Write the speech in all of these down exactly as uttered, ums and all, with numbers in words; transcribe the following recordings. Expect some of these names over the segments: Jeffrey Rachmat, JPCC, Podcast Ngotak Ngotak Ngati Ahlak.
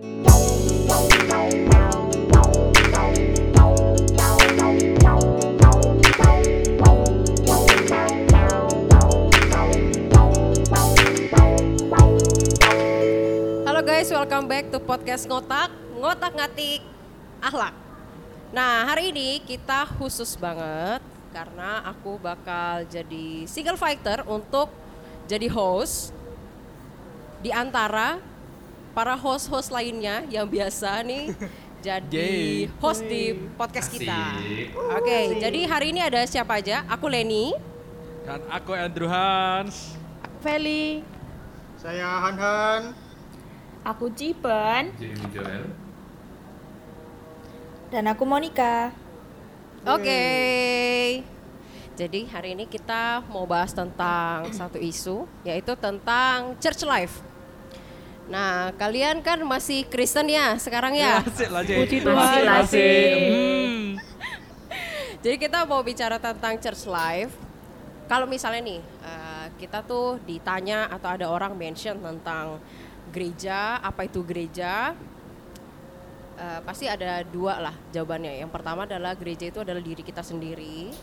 Welcome back to Podcast Ngotak, Ngotak Ngati Ahlak. Nah, hari ini kita khusus banget karena aku bakal jadi single fighter untuk jadi host di antara para host-host lainnya yang biasa nih jadi host di podcast kita. Oke, okay, jadi hari ini ada siapa aja? Aku Leni. Dan aku Andrew Hans. Aku Feli. Saya Han-Han. Aku Cipen. Dan aku Monica. Oke. Okay. Jadi hari ini kita mau bahas tentang satu isu, yaitu tentang church life. Nah, kalian kan masih Kristen ya sekarang ya? Puji Tuhan. Hmm. Jadi kita mau bicara tentang church life. Kalau misalnya nih, uh, kita tuh ditanya atau ada orang mention tentang gereja, apa itu gereja? Uh, pasti ada dua lah jawabannya. Yang pertama adalah gereja itu adalah diri kita sendiri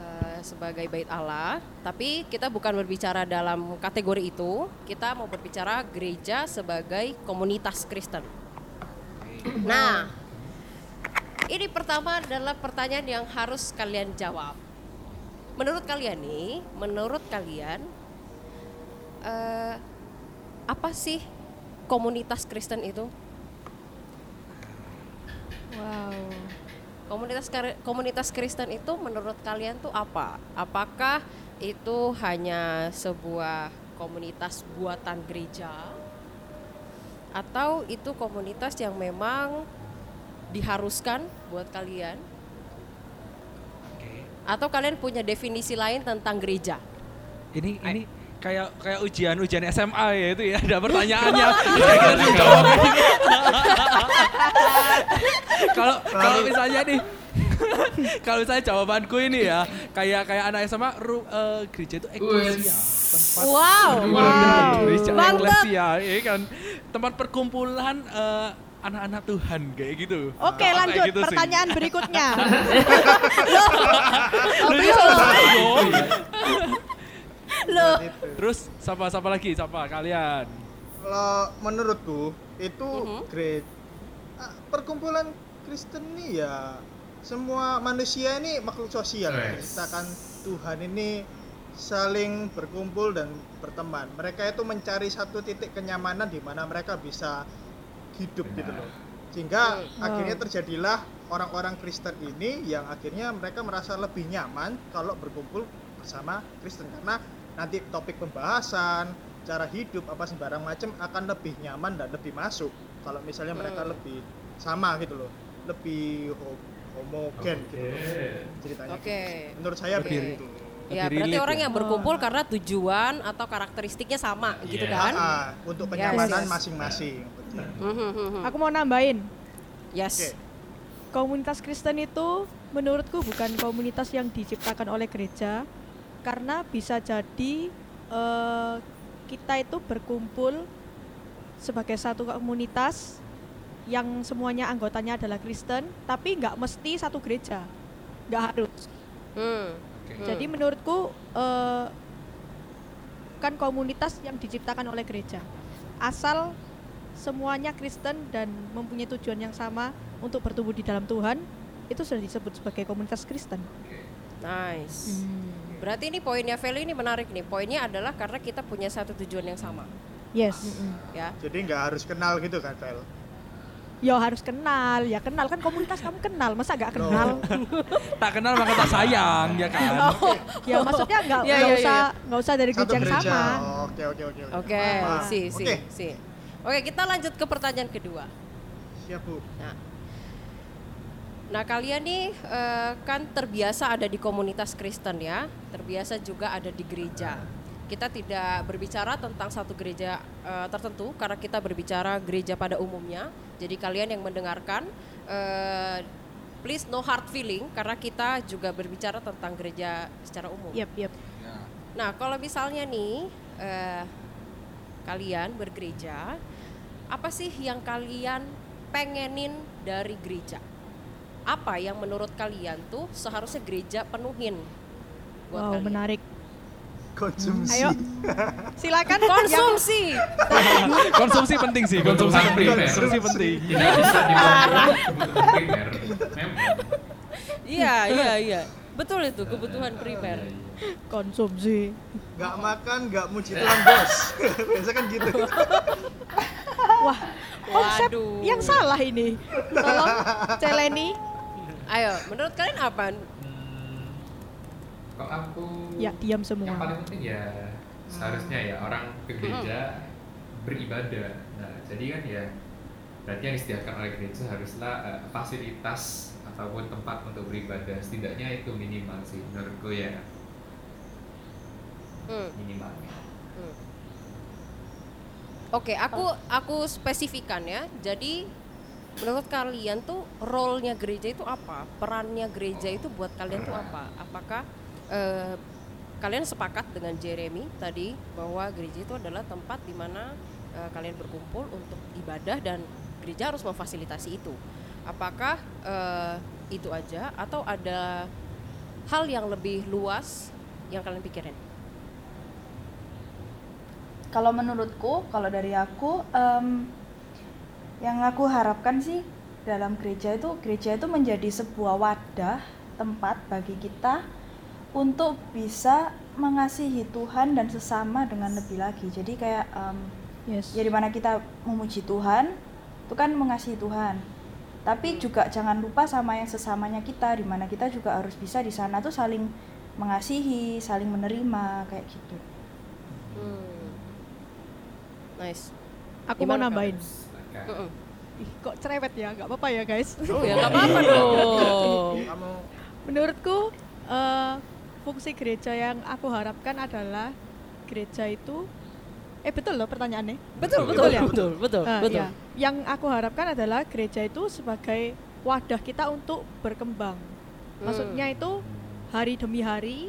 uh, sebagai bait Allah. Tapi kita bukan berbicara dalam kategori itu. Kita mau berbicara gereja sebagai komunitas Kristen. Nah, ini pertama adalah pertanyaan yang harus kalian jawab. Menurut kalian nih, menurut kalian uh, apa sih komunitas Kristen itu? Wow. Komunitas komunitas Kristen itu menurut kalian tuh apa? Apakah itu hanya sebuah komunitas buatan gereja? Atau itu komunitas yang memang diharuskan buat kalian? Okay. Atau kalian punya definisi lain tentang gereja? Ini ini I- kayak kayak ujian ujian S M A ya itu ya, ada pertanyaannya. Kalau kalau misalnya nih, kalau misalnya jawabanku ini ya kayak kayak anak S M A, ru, uh, gereja itu eklesia, tempat wow, wow. gereja eklesia, ya kan, tempat perkumpulan uh, anak-anak Tuhan kayak gitu. Oke, okay, lanjut gitu pertanyaan sih. Berikutnya. Loh, oh, Loh. Terus siapa-siapa lagi, siapa kalian? Kalau menurutku itu uh-huh. great. Perkumpulan Kristen ini ya semua manusia ini makhluk sosial. Menciptakan Tuhan ini saling berkumpul dan berteman. Mereka itu mencari satu titik kenyamanan di mana mereka bisa hidup Benar. gitu loh. Sehingga oh. akhirnya terjadilah orang-orang Kristen ini yang akhirnya mereka merasa lebih nyaman kalau berkumpul bersama Kristen, karena nanti topik pembahasan, cara hidup, apa sembarang macam akan lebih nyaman dan lebih masuk kalau misalnya mereka hmm. lebih sama gitu loh, lebih homogen okay. gitu loh ceritanya. Oke. Okay. Gitu. Menurut saya okay. begitu. Ya berarti orang ya? yang berkumpul oh. karena tujuan atau karakteristiknya sama yeah. gitu kan? Ah, untuk penyamanan yes. masing-masing. Yeah. Mm-hmm. Aku mau nambahin. Yes. Okay. Komunitas Kristen itu menurutku bukan komunitas yang diciptakan oleh gereja, karena bisa jadi uh, kita itu berkumpul sebagai satu komunitas yang semuanya anggotanya adalah Kristen, tapi nggak mesti satu gereja, nggak harus. Hmm. Okay. Jadi menurutku uh, bukan komunitas yang diciptakan oleh gereja, asal semuanya Kristen dan mempunyai tujuan yang sama untuk bertumbuh di dalam Tuhan, itu sudah disebut sebagai komunitas Kristen. Nice. Hmm. Berarti ini poinnya Feli ini menarik nih. Poinnya adalah karena kita punya satu tujuan yang sama. Yes. Mm-hmm. Ya. Jadi nggak harus kenal gitu kan, Fel? Ya harus kenal. Ya kenal kan komunitas, kamu kenal. Masa nggak kenal? No. Tak kenal maka tak sayang, ya kan? Oh. Okay. Ya maksudnya nggak yeah, yeah, usah nggak yeah. usah dari gereja yang sama. Oke oke oke. Oke. Si si si. Oke, kita lanjut ke pertanyaan kedua. Siap Bu. Nah. Nah kalian nih uh, kan terbiasa ada di komunitas Kristen ya, terbiasa juga ada di gereja. Kita tidak berbicara tentang satu gereja uh, tertentu karena kita berbicara gereja pada umumnya. Jadi kalian yang mendengarkan, uh, please no hard feeling karena kita juga berbicara tentang gereja secara umum. Yep, yep. Yeah. Nah kalau misalnya nih uh, kalian bergereja, apa sih yang kalian pengenin dari gereja? Apa yang menurut kalian tuh seharusnya gereja penuhin buat wow, kalian? Menarik. Konsumsi. Ayo, silakan. Konsumsi. Konsumsi penting sih. Konsumsi penting. Konsumsi penting. Tidak bisa dibawa. Iya, iya, iya. Betul itu, kebutuhan primer. Konsumsi. Gak makan, gak muci tulang bos. Biasa kan gitu. Wah, konsep Waduh. yang salah ini. Tolong, Celeni. Ayo, menurut kalian apaan? Kalau aku ya, diam semua. Yang paling penting ya seharusnya ya orang ke gereja hmm. beribadah. Nah, jadi kan ya berarti yang disediakan oleh gereja haruslah uh, fasilitas ataupun tempat untuk beribadah. Setidaknya itu minimal sih menurutku ya. Hmm. Minimalnya. Hmm. Oke, okay, aku aku spesifikan ya. Jadi menurut kalian tuh role-nya gereja itu apa? Perannya gereja itu buat kalian tuh apa? Apakah Uh, kalian sepakat dengan Jeremy tadi bahwa gereja itu adalah tempat di mana uh, kalian berkumpul untuk ibadah dan gereja harus memfasilitasi itu. Apakah uh, itu aja atau ada hal yang lebih luas yang kalian pikirin? Kalau menurutku, kalau dari aku, um, yang aku harapkan sih dalam gereja itu, gereja itu menjadi sebuah wadah tempat bagi kita untuk bisa mengasihi Tuhan dan sesama dengan lebih lagi. Jadi kayak um, yes. ya dimana kita memuji Tuhan, itu kan mengasihi Tuhan. Tapi juga jangan lupa sama yang sesamanya kita, dimana kita juga harus bisa di sana tuh saling mengasihi, saling menerima kayak gitu. Hmm. Nice. Aku dimana mau nambahin. Uh-uh. Ih, kok cerewet ya? Gak apa-apa ya guys? Oh ya gak apa-apa dong. Menurutku uh, fungsi gereja yang aku harapkan adalah gereja itu, eh betul loh pertanyaannya? Betul, betul, betul ya? Betul, betul, nah, betul. Ya. Yang aku harapkan adalah gereja itu sebagai wadah kita untuk berkembang. Hmm. Maksudnya itu hari demi hari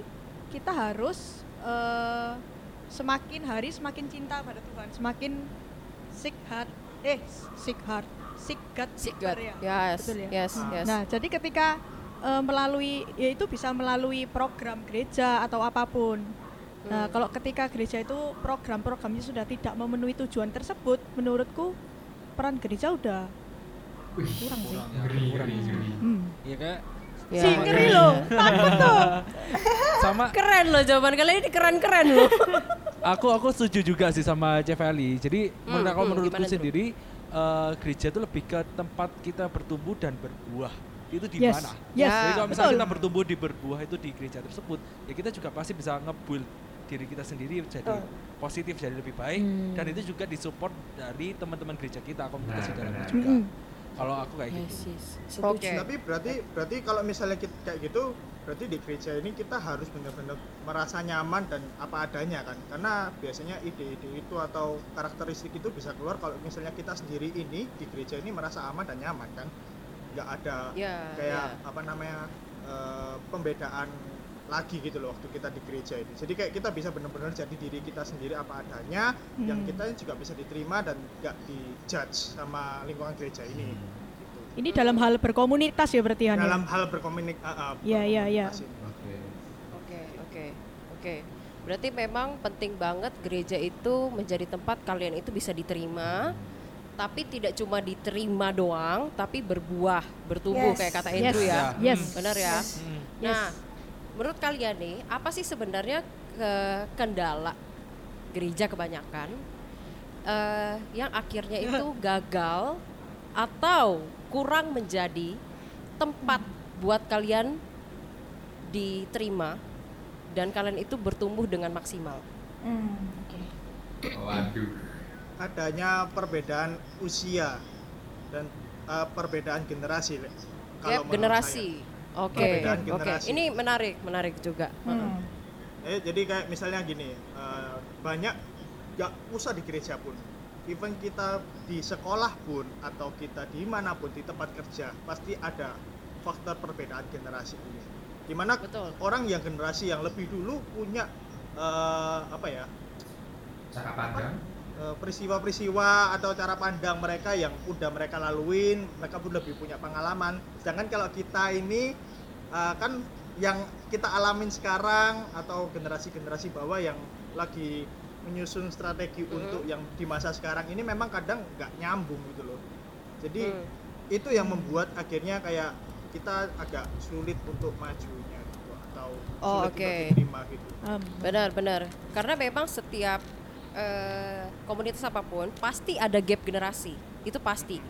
kita harus uh, semakin hari semakin cinta pada Tuhan, semakin seek heart, eh seek heart, seek God, seek God. Ya. Yes, betul ya? Yes, yes. Nah, jadi ketika melalui, yaitu bisa melalui program gereja atau apapun. Nah, kalau ketika gereja itu program-programnya sudah tidak memenuhi tujuan tersebut, menurutku peran gereja udah kurang sih. Kurang iya kak? Si ngeri loh, takut tuh. Sama. Keren loh jawaban kalian ini, keren-keren loh. Aku aku setuju juga sih sama Jeffrey. Jadi menurut aku menurutku sendiri gereja itu lebih ke tempat kita bertumbuh dan berbuah. Itu di yes. mana? Yes. Jadi kalau misalnya betul. Kita bertumbuh di berbuah itu di gereja tersebut, ya kita juga pasti bisa nge-build diri kita sendiri jadi oh. positif, jadi lebih baik hmm. dan itu juga disupport dari teman-teman gereja kita, komunitas nah, nah. juga. Mm-hmm. Kalau aku kayak yes, gitu. Yes. Setuju. Okay. Tapi berarti berarti kalau misalnya kita kayak gitu, berarti di gereja ini kita harus benar-benar merasa nyaman dan apa adanya kan? Karena biasanya ide-ide itu atau karakteristik itu bisa keluar kalau misalnya kita sendiri ini di gereja ini merasa aman dan nyaman kan? Nggak ada yeah, kayak yeah. apa namanya uh, pembedaan lagi gitu loh waktu kita di gereja itu. Jadi kayak kita bisa benar-benar jadi diri kita sendiri apa adanya, hmm. yang kita juga bisa diterima dan nggak dijudge sama lingkungan gereja ini. Gitu. Ini hmm. dalam hal berkomunitas ya berarti Hani? Dalam hal berkomunik. Iya iya iya. Oke oke oke oke. Berarti memang penting banget gereja itu menjadi tempat kalian itu bisa diterima. Tapi tidak cuma diterima doang, tapi berbuah, bertumbuh yes. kayak kata Andrew yes. ya, yes. benar ya. Yes. Nah, menurut kalian nih, apa sih sebenarnya ke- kendala gereja kebanyakan uh, yang akhirnya itu gagal atau kurang menjadi tempat buat kalian diterima dan kalian itu bertumbuh dengan maksimal? Mm. Okay. Waduh. Adanya perbedaan usia dan uh, perbedaan generasi kalau yep, generasi. Oke. Okay. Okay. Ini menarik, menarik juga. Hmm. Eh, jadi kayak misalnya gini, uh, banyak enggak usah di gereja pun. Even kita di sekolah pun atau kita di manapun di tempat kerja pasti ada faktor perbedaan generasi ini. Di mana orang yang generasi yang lebih dulu punya uh, apa ya? Cara pandang peristiwa-peristiwa atau cara pandang mereka yang udah mereka laluin, mereka pun lebih punya pengalaman. Sedangkan kalau kita ini uh, kan yang kita alamin sekarang atau generasi-generasi bawah yang lagi menyusun strategi mm. untuk yang di masa sekarang ini memang kadang nggak nyambung gitu loh. Jadi mm. itu yang membuat akhirnya kayak kita agak sulit untuk majunya gitu, atau oh, sulit okay. untuk diterima gitu. Benar-benar, karena memang setiap Uh, komunitas apapun pasti ada gap generasi, itu pasti.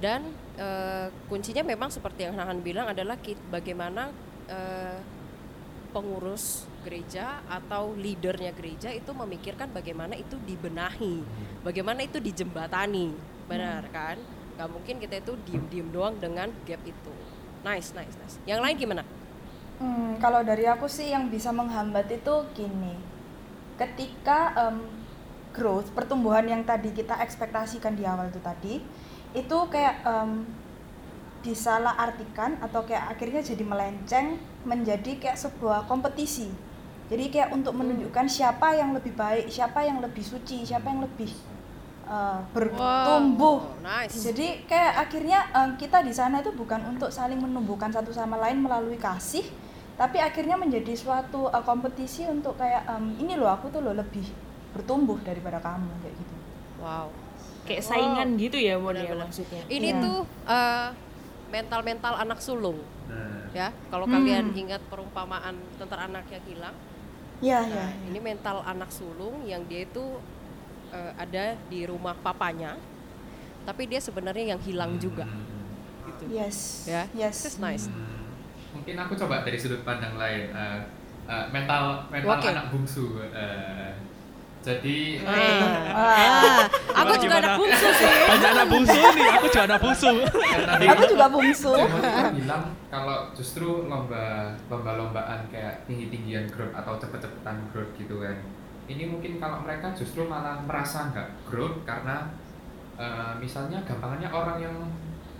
Dan uh, kuncinya memang seperti yang Nahan bilang adalah kita, bagaimana uh, pengurus gereja atau leadernya gereja itu memikirkan bagaimana itu dibenahi, bagaimana itu dijembatani, benar kan? Gak mungkin kita itu diem-diem doang dengan gap itu. Nice, nice, nice. Yang lain gimana? Hmm, kalau dari aku sih yang bisa menghambat itu gini, ketika um, growth, pertumbuhan yang tadi kita ekspektasikan di awal itu tadi itu kayak um, disalah artikan atau kayak akhirnya jadi melenceng menjadi kayak sebuah kompetisi. Jadi kayak untuk menunjukkan siapa yang lebih baik, siapa yang lebih suci, siapa yang lebih uh, bertumbuh. Wow, nice. Jadi kayak akhirnya um, kita di sana itu bukan untuk saling menumbuhkan satu sama lain melalui kasih, tapi akhirnya menjadi suatu uh, kompetisi untuk kayak um, ini loh, aku tuh loh lebih bertumbuh daripada kamu, kayak gitu. Wow. Kayak saingan wow. gitu ya, Mon, ya maksudnya. Ini yeah. tuh uh, mental-mental anak sulung. Nah. Ya, kalau hmm. kalian ingat perumpamaan tentara anak yang hilang. Iya, yeah, nah, yeah. Ini mental anak sulung yang dia itu uh, ada di rumah papanya, tapi dia sebenarnya yang hilang juga. Gitu. Yes. Ya. Yes. It's nice. Hmm. Mungkin aku coba dari sudut pandang lain. Uh, uh, mental mental okay. anak bungsu. Uh, Jadi, ah, ah, aku juga anak bungsu sih. Banyak anak bungsu nih, aku juga anak bungsu. Aku juga bungsu. Cuman bilang kalau justru lomba lomba-lombaan kayak tinggi-tinggian growth atau cepet-cepetan growth gitu kan. Ini mungkin kalau mereka justru malah merasa nggak growth karena uh, misalnya gampangannya orang yang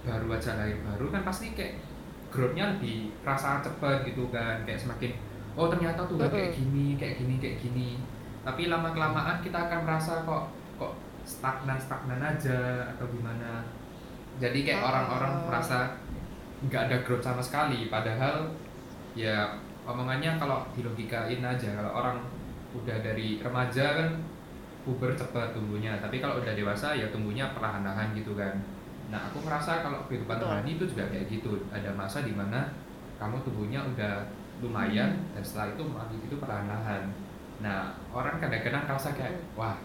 baru aja lahir baru kan pasti kayak growth-nya lebih terasa cepet gitu kan, kayak semakin oh ternyata tuh uh-huh. kayak gini, kayak gini, kayak gini. Tapi lama-kelamaan kita akan merasa kok kok stagnan-stagnan aja atau gimana. Jadi kayak orang-orang merasa nggak ada growth sama sekali. Padahal ya omongannya kalau dilogikain aja, kalau orang udah dari remaja kan puber cepat tumbuhnya. Tapi kalau udah dewasa ya tumbuhnya perlahan-lahan gitu kan. Nah aku merasa kalau kehidupan rohani itu juga kayak gitu. Ada masa di mana kamu tumbuhnya udah lumayan hmm. dan setelah itu makin gitu perlahan-lahan. Nah, orang kadang-kadang rasa kayak, wah,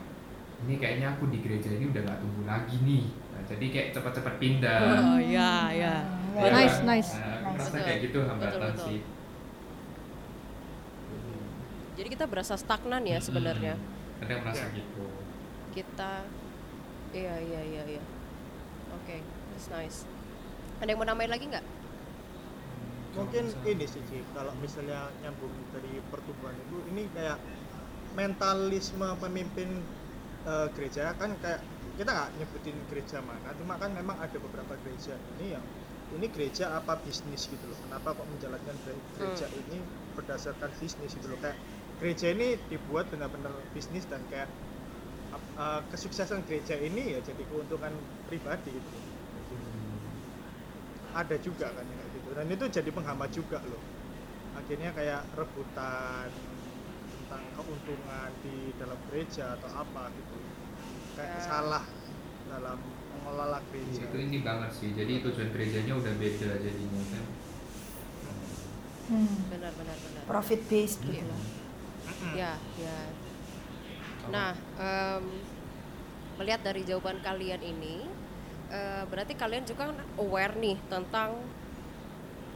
ini kayaknya aku di gereja ini udah gak tumbuh lagi nih. Nah, jadi kayak cepat-cepat pindah. Oh, iya, iya. Ya, nice, nice. Nah, nice. Rasa kayak gitu hambatan betul, betul. sih. Jadi kita berasa stagnan ya sebenarnya. Hmm, kadang merasa ya. gitu. Kita, iya, iya, iya, iya. Oke, okay, that's nice. Ada yang mau nambahin lagi gak? Mungkin ini sih, kalau misalnya nyambung dari pertumbuhan itu, ini kayak mentalisme pemimpin uh, gereja kan, kayak kita nggak nyebutin gereja mana, cuma kan memang ada beberapa gereja ini yang ini gereja apa bisnis gitu loh, kenapa kok menjalankan gereja hmm. ini berdasarkan bisnis gitu loh, kayak gereja ini dibuat benar-benar bisnis dan kayak uh, kesuksesan gereja ini ya jadi keuntungan pribadi gitu, ada juga kan kayak gitu, dan itu jadi penghambat juga loh, akhirnya kayak rebutan tentang keuntungan di dalam gereja atau apa gitu, kayak yeah. salah dalam mengelola gereja. Itu ini banget sih, jadi tujuan gerejanya udah beda jadinya kan. Hmm. Benar, benar, benar. Profit based gitu yeah. lah. Ya, ya. Nah, um, melihat dari jawaban kalian ini, uh, berarti kalian juga aware nih tentang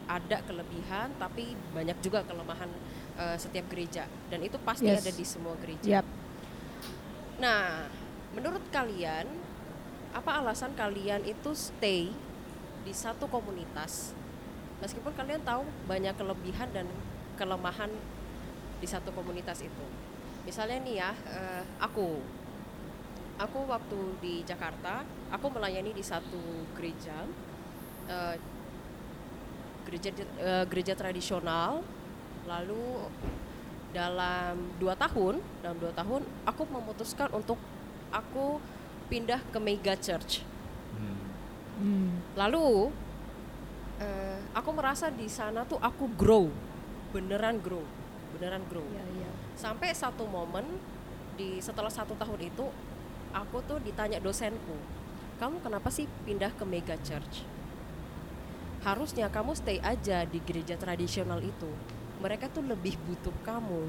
ada kelebihan tapi banyak juga kelemahan uh, setiap gereja, dan itu pasti yes. ada di semua gereja. Yep. Nah, menurut kalian apa alasan kalian itu stay di satu komunitas meskipun kalian tahu banyak kelebihan dan kelemahan di satu komunitas itu? Misalnya nih ya, uh, aku aku waktu di Jakarta aku melayani di satu gereja. Uh, Gereja, uh, gereja tradisional, lalu dalam dua tahun dalam dua tahun aku memutuskan untuk aku pindah ke mega church. Hmm. Hmm. Lalu uh, aku merasa di sana tuh aku grow, beneran grow, beneran grow. Ya, ya. Sampai satu momen di setelah satu tahun itu aku tuh ditanya dosenku, kamu kenapa sih pindah ke mega church? Harusnya kamu stay aja di gereja tradisional itu. Mereka tuh lebih butuh kamu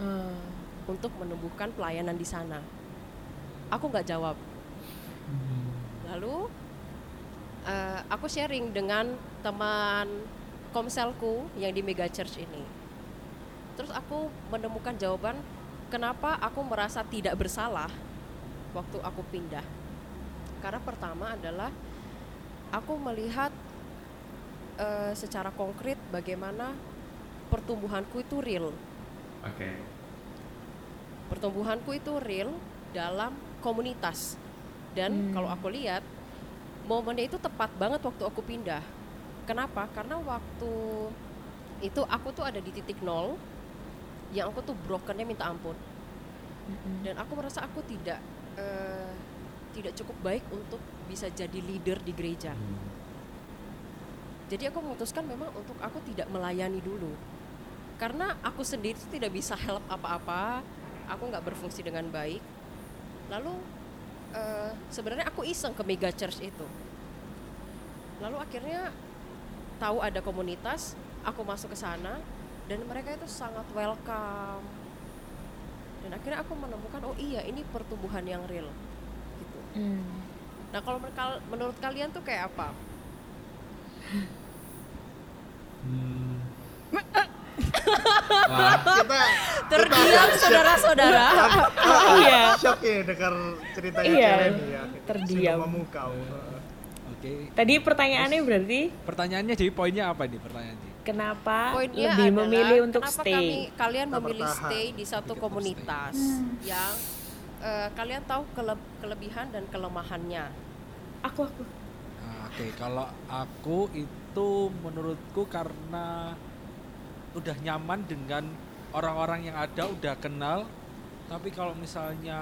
hmm. untuk menumbuhkan pelayanan di sana. Aku nggak jawab. Lalu uh, aku sharing dengan teman komselku yang di mega church ini. Terus aku menemukan jawaban kenapa aku merasa tidak bersalah waktu aku pindah. Karena pertama adalah aku melihat uh, secara konkret bagaimana pertumbuhanku itu real. Oke. Okay. Pertumbuhanku itu real dalam komunitas. Dan hmm. kalau aku lihat momennya itu tepat banget waktu aku pindah. Kenapa? Karena waktu itu aku tuh ada di titik nol yang aku tuh brokennya minta ampun. Hmm. Dan aku merasa aku tidak uh, tidak cukup baik untuk bisa jadi leader di gereja. Hmm. Jadi aku memutuskan memang untuk aku tidak melayani dulu. Karena aku sendiri tidak bisa help apa-apa, aku nggak berfungsi dengan baik. Lalu uh, sebenarnya aku iseng ke mega church itu. Lalu akhirnya tahu ada komunitas, aku masuk ke sana dan mereka itu sangat welcome. Dan akhirnya aku menemukan oh iya ini pertumbuhan yang real gitu. Mm. Nah, kalau menurut kalian tuh kayak apa? Hmm. Nah, kita, terdiam kita saudara-saudara. Iya. Shock ya dengar ceritanya kalian ya. Terdiam. Oke. Tadi pertanyaannya terus, berarti? Pertanyaannya jadi poinnya apa nih pertanyaannya? Kenapa poinnya lebih memilih untuk kenapa stay? Kenapa kalian kita memilih bertahan, stay di satu komunitas hmm. yang uh, kalian tahu kele- kelebihan dan kelemahannya? Aku aku. Nah, oke, okay. Kalau aku itu menurutku karena udah nyaman dengan orang-orang yang ada, udah kenal. Tapi kalau misalnya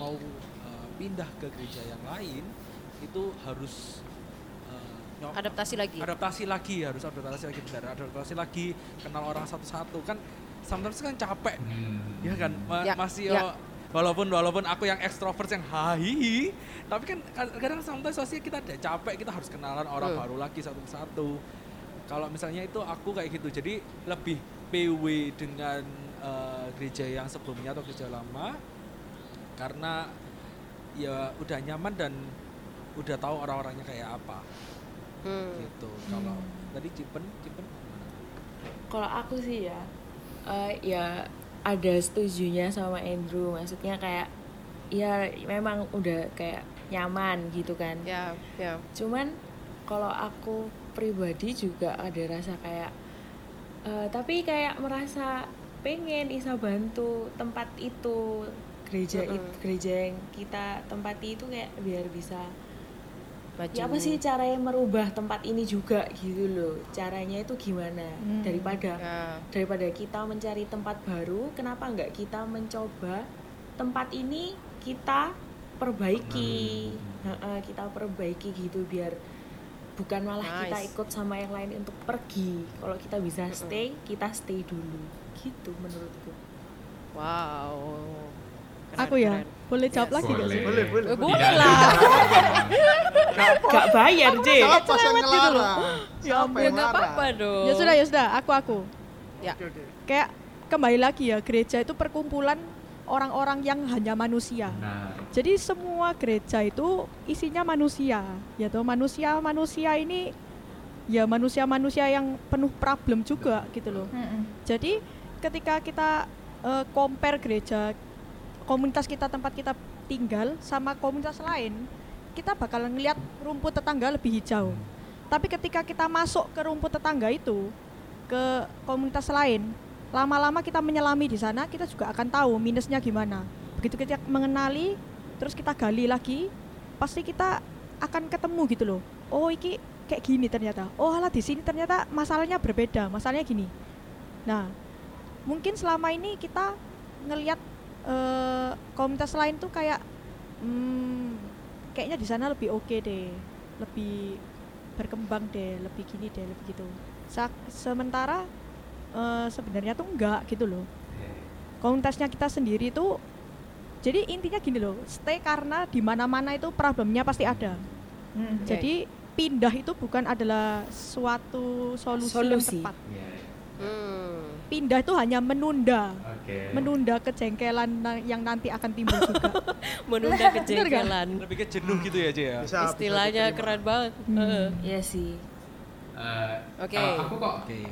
mau uh, pindah ke gereja yang lain, itu harus uh, nyom- adaptasi lagi. Adaptasi lagi, harus adaptasi lagi, benar. Adaptasi lagi, kenal orang satu-satu kan. Sometimes kan capek, hmm. ya kan. Ma- ya, masih ya. Oh, walaupun walaupun aku yang ekstrovert yang hahihi, tapi kan kadang sometimes sosial kita udah capek, kita harus kenalan orang hmm. baru lagi satu-satu. Kalau misalnya itu aku kayak gitu, jadi lebih P W dengan uh, gereja yang sebelumnya atau gereja lama, karena ya udah nyaman dan udah tahu orang-orangnya kayak apa, hmm. gitu. Kalau hmm. tadi Cipen, Cipen. Kalau aku sih ya, uh, ya ada setujunya sama Andrew, maksudnya kayak ya memang udah kayak nyaman gitu kan. Ya, ya. Cuman kalau aku pribadi juga ada rasa kayak uh, tapi kayak merasa pengen bisa bantu tempat itu, gereja uh-uh. itu, gereja yang kita tempati itu kayak biar bisa Baju. ya apa sih caranya merubah tempat ini juga gitu loh, caranya itu gimana hmm. daripada yeah. daripada kita mencari tempat baru, kenapa enggak kita mencoba tempat ini kita perbaiki hmm. kita perbaiki gitu biar bukan malah nice. Kita ikut sama yang lain untuk pergi. Kalau kita bisa stay, kita stay dulu. Gitu menurutku. Wow. Keren, aku ya, keren. Boleh jawab yes. lagi boleh. Gak sih? Boleh, boleh. Boleh, boleh. Boleh lah. Gak bayar, J. Siapa yang ngelarang? Ya ampun, gak apa-apa dong. Ya sudah, ya sudah. Aku, aku. Ya. Okay, okay. Kayak kembali lagi ya, gereja itu perkumpulan orang-orang yang hanya manusia. Nah. Jadi semua gereja itu isinya manusia, ya toh manusia-manusia ini ya manusia-manusia yang penuh problem juga gitu loh. Mm-hmm. Jadi ketika kita uh, compare gereja komunitas kita tempat kita tinggal sama komunitas lain, kita bakalan ngelihat rumput tetangga lebih hijau. Tapi ketika kita masuk ke rumput tetangga itu ke komunitas lain, lama-lama kita menyelami di sana, kita juga akan tahu minusnya gimana. Begitu kita mengenali, terus kita gali lagi, pasti kita akan ketemu gitu loh. Oh, iki kayak gini ternyata. Oh, alah di sini ternyata masalahnya berbeda, masalahnya gini. Nah, mungkin selama ini kita ngelihat e, komunitas lain tuh kayak hmm, kayaknya di sana lebih oke okay deh, lebih berkembang deh, lebih gini deh, lebih gitu. Sa- sementara uh, sebenarnya tuh enggak gitu loh. Komunitasnya kita sendiri tuh, jadi intinya gini loh, stay karena di mana-mana itu problemnya pasti ada. Hmm, okay. Jadi pindah itu bukan adalah suatu solusi, solusi. yang tepat. Yeah. Hmm. Pindah itu hanya menunda, okay. menunda kejengkelan na- yang nanti akan timbul juga. Menunda kejengkelan. Lebih ke jenuh gitu ya, Cia. Istilahnya bisa keren banget. Iya hmm. uh. sih. Uh, Oke. Okay. Aku kok okay.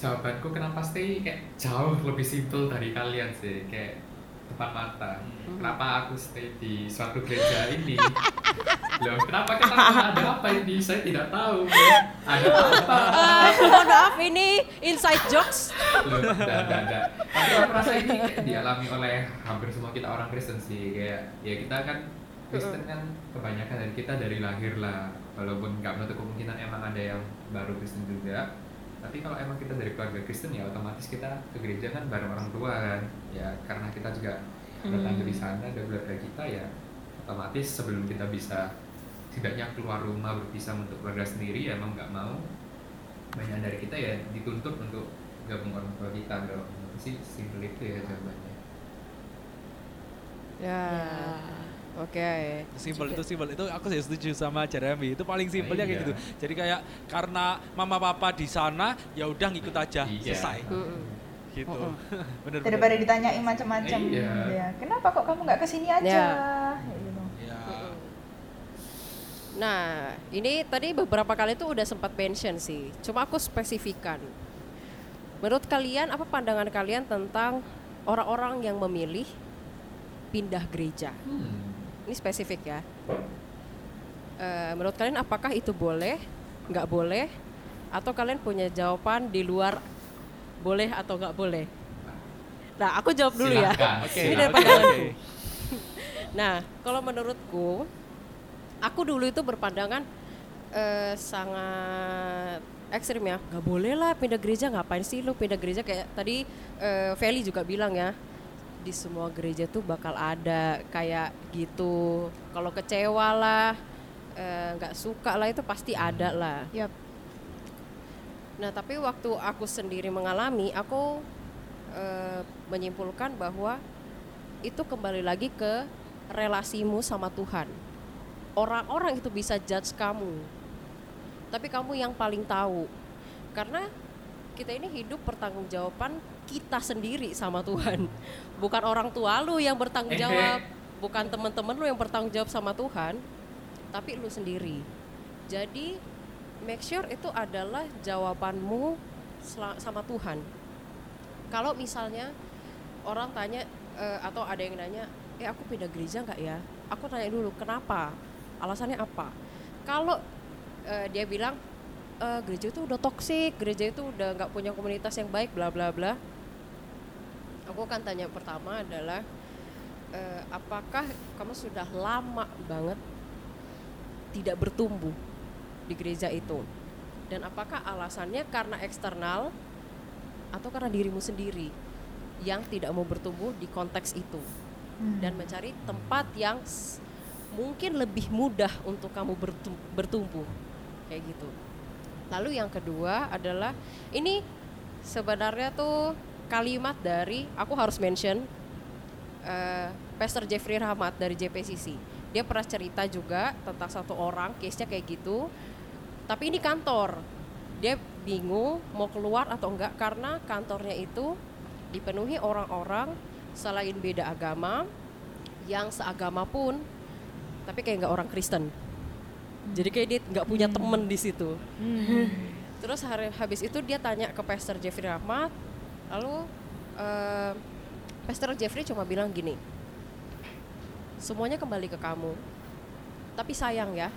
jawabanku kenapa stay kayak jauh lebih simpel dari kalian sih, kayak depan mata. Hmm. Kenapa aku stay di suatu gereja ini? Loh, kenapa kita ada apa ini? Saya tidak tahu. Ada apa? Uh, mohon maaf, ini inside jokes. Loh, enggak, enggak, enggak. Tapi aku rasa ini dialami oleh hampir semua kita orang Kristen sih. Kayak, ya kita kan, Kristen kan kebanyakan dari kita dari lahir lah. Walaupun nggak menutup kemungkinan emang ada yang baru Kristen juga. Tapi kalau emang kita dari keluarga Kristen ya otomatis kita ke gereja kan bareng orang tua kan. Ya karena kita juga bertanggung di sana dan keluarga kita ya. Otomatis sebelum kita bisa tidaknya keluar rumah berpisah untuk keluarga sendiri ya emang nggak mau banyak dari kita ya dituntut untuk gabung orang tua kita dong, sih simple itu ya jawabannya ya. Oke okay. Simple itu simple itu aku sih setuju sama Jeremy, itu paling simpelnya kayak gitu. Jadi kayak karena mama papa di sana ya udah ngikut aja iya. selesai uh-uh. gitu. Oh, oh. Bener, daripada bener. Ditanyain macam-macam iya. ya. Kenapa kok kamu nggak kesini aja? Ya. Ya. Nah, ini tadi beberapa kali tuh udah sempat mention sih. Cuma aku spesifikan. Menurut kalian apa pandangan kalian tentang orang-orang yang memilih pindah gereja? Hmm. Ini spesifik ya. Uh, menurut kalian apakah itu boleh? Nggak boleh? Atau kalian punya jawaban di luar? Boleh atau nggak boleh? Nah, aku jawab dulu. Silahkan. Ya. Okay. Ini dari pandanganku. Okay. Nah, kalau menurutku, aku dulu itu berpandangan eh, sangat ekstrim ya. Nggak boleh lah pindah gereja, ngapain sih lu pindah gereja? Kayak tadi eh, Feli juga bilang ya, di semua gereja tuh bakal ada kayak gitu. Kalau kecewa lah, nggak eh, suka lah itu pasti ada lah. Yep. Nah, tapi waktu aku sendiri mengalami, aku e, menyimpulkan bahwa itu kembali lagi ke relasimu sama Tuhan. Orang-orang itu bisa judge kamu, tapi kamu yang paling tahu. Karena kita ini hidup pertanggungjawaban kita sendiri sama Tuhan. Bukan orang tua lu yang bertanggung jawab, bukan teman-teman lu yang bertanggung jawab sama Tuhan, tapi lu sendiri. Jadi make sure itu adalah jawabanmu sama Tuhan. Kalau misalnya orang tanya e, atau ada yang nanya, eh aku pindah gereja nggak ya? Aku tanya dulu kenapa, alasannya apa? Kalau e, dia bilang e, gereja itu udah toksik, gereja itu udah nggak punya komunitas yang baik, bla bla bla. Aku akan tanya pertama adalah e, apakah kamu sudah lama banget tidak bertumbuh di gereja itu, dan apakah alasannya karena eksternal atau karena dirimu sendiri yang tidak mau bertumbuh di konteks itu hmm. dan mencari tempat yang s- mungkin lebih mudah untuk kamu bertumbuh kayak gitu. Lalu yang kedua adalah ini sebenarnya tuh kalimat dari aku harus mention uh, Pastor Jeffrey Rachmat dari J P C C. Dia pernah cerita juga tentang satu orang case-nya kayak gitu. Tapi ini kantor, dia bingung mau keluar atau enggak karena kantornya itu dipenuhi orang-orang selain beda agama, yang seagama pun, tapi kayak enggak orang Kristen. Jadi kayak dia enggak punya temen di situ. Hmm. Terus hari, habis itu dia tanya ke Pastor Jeffrey Rachmat, lalu eh, Pastor Jeffrey cuma bilang gini, semuanya kembali ke kamu, tapi sayang ya,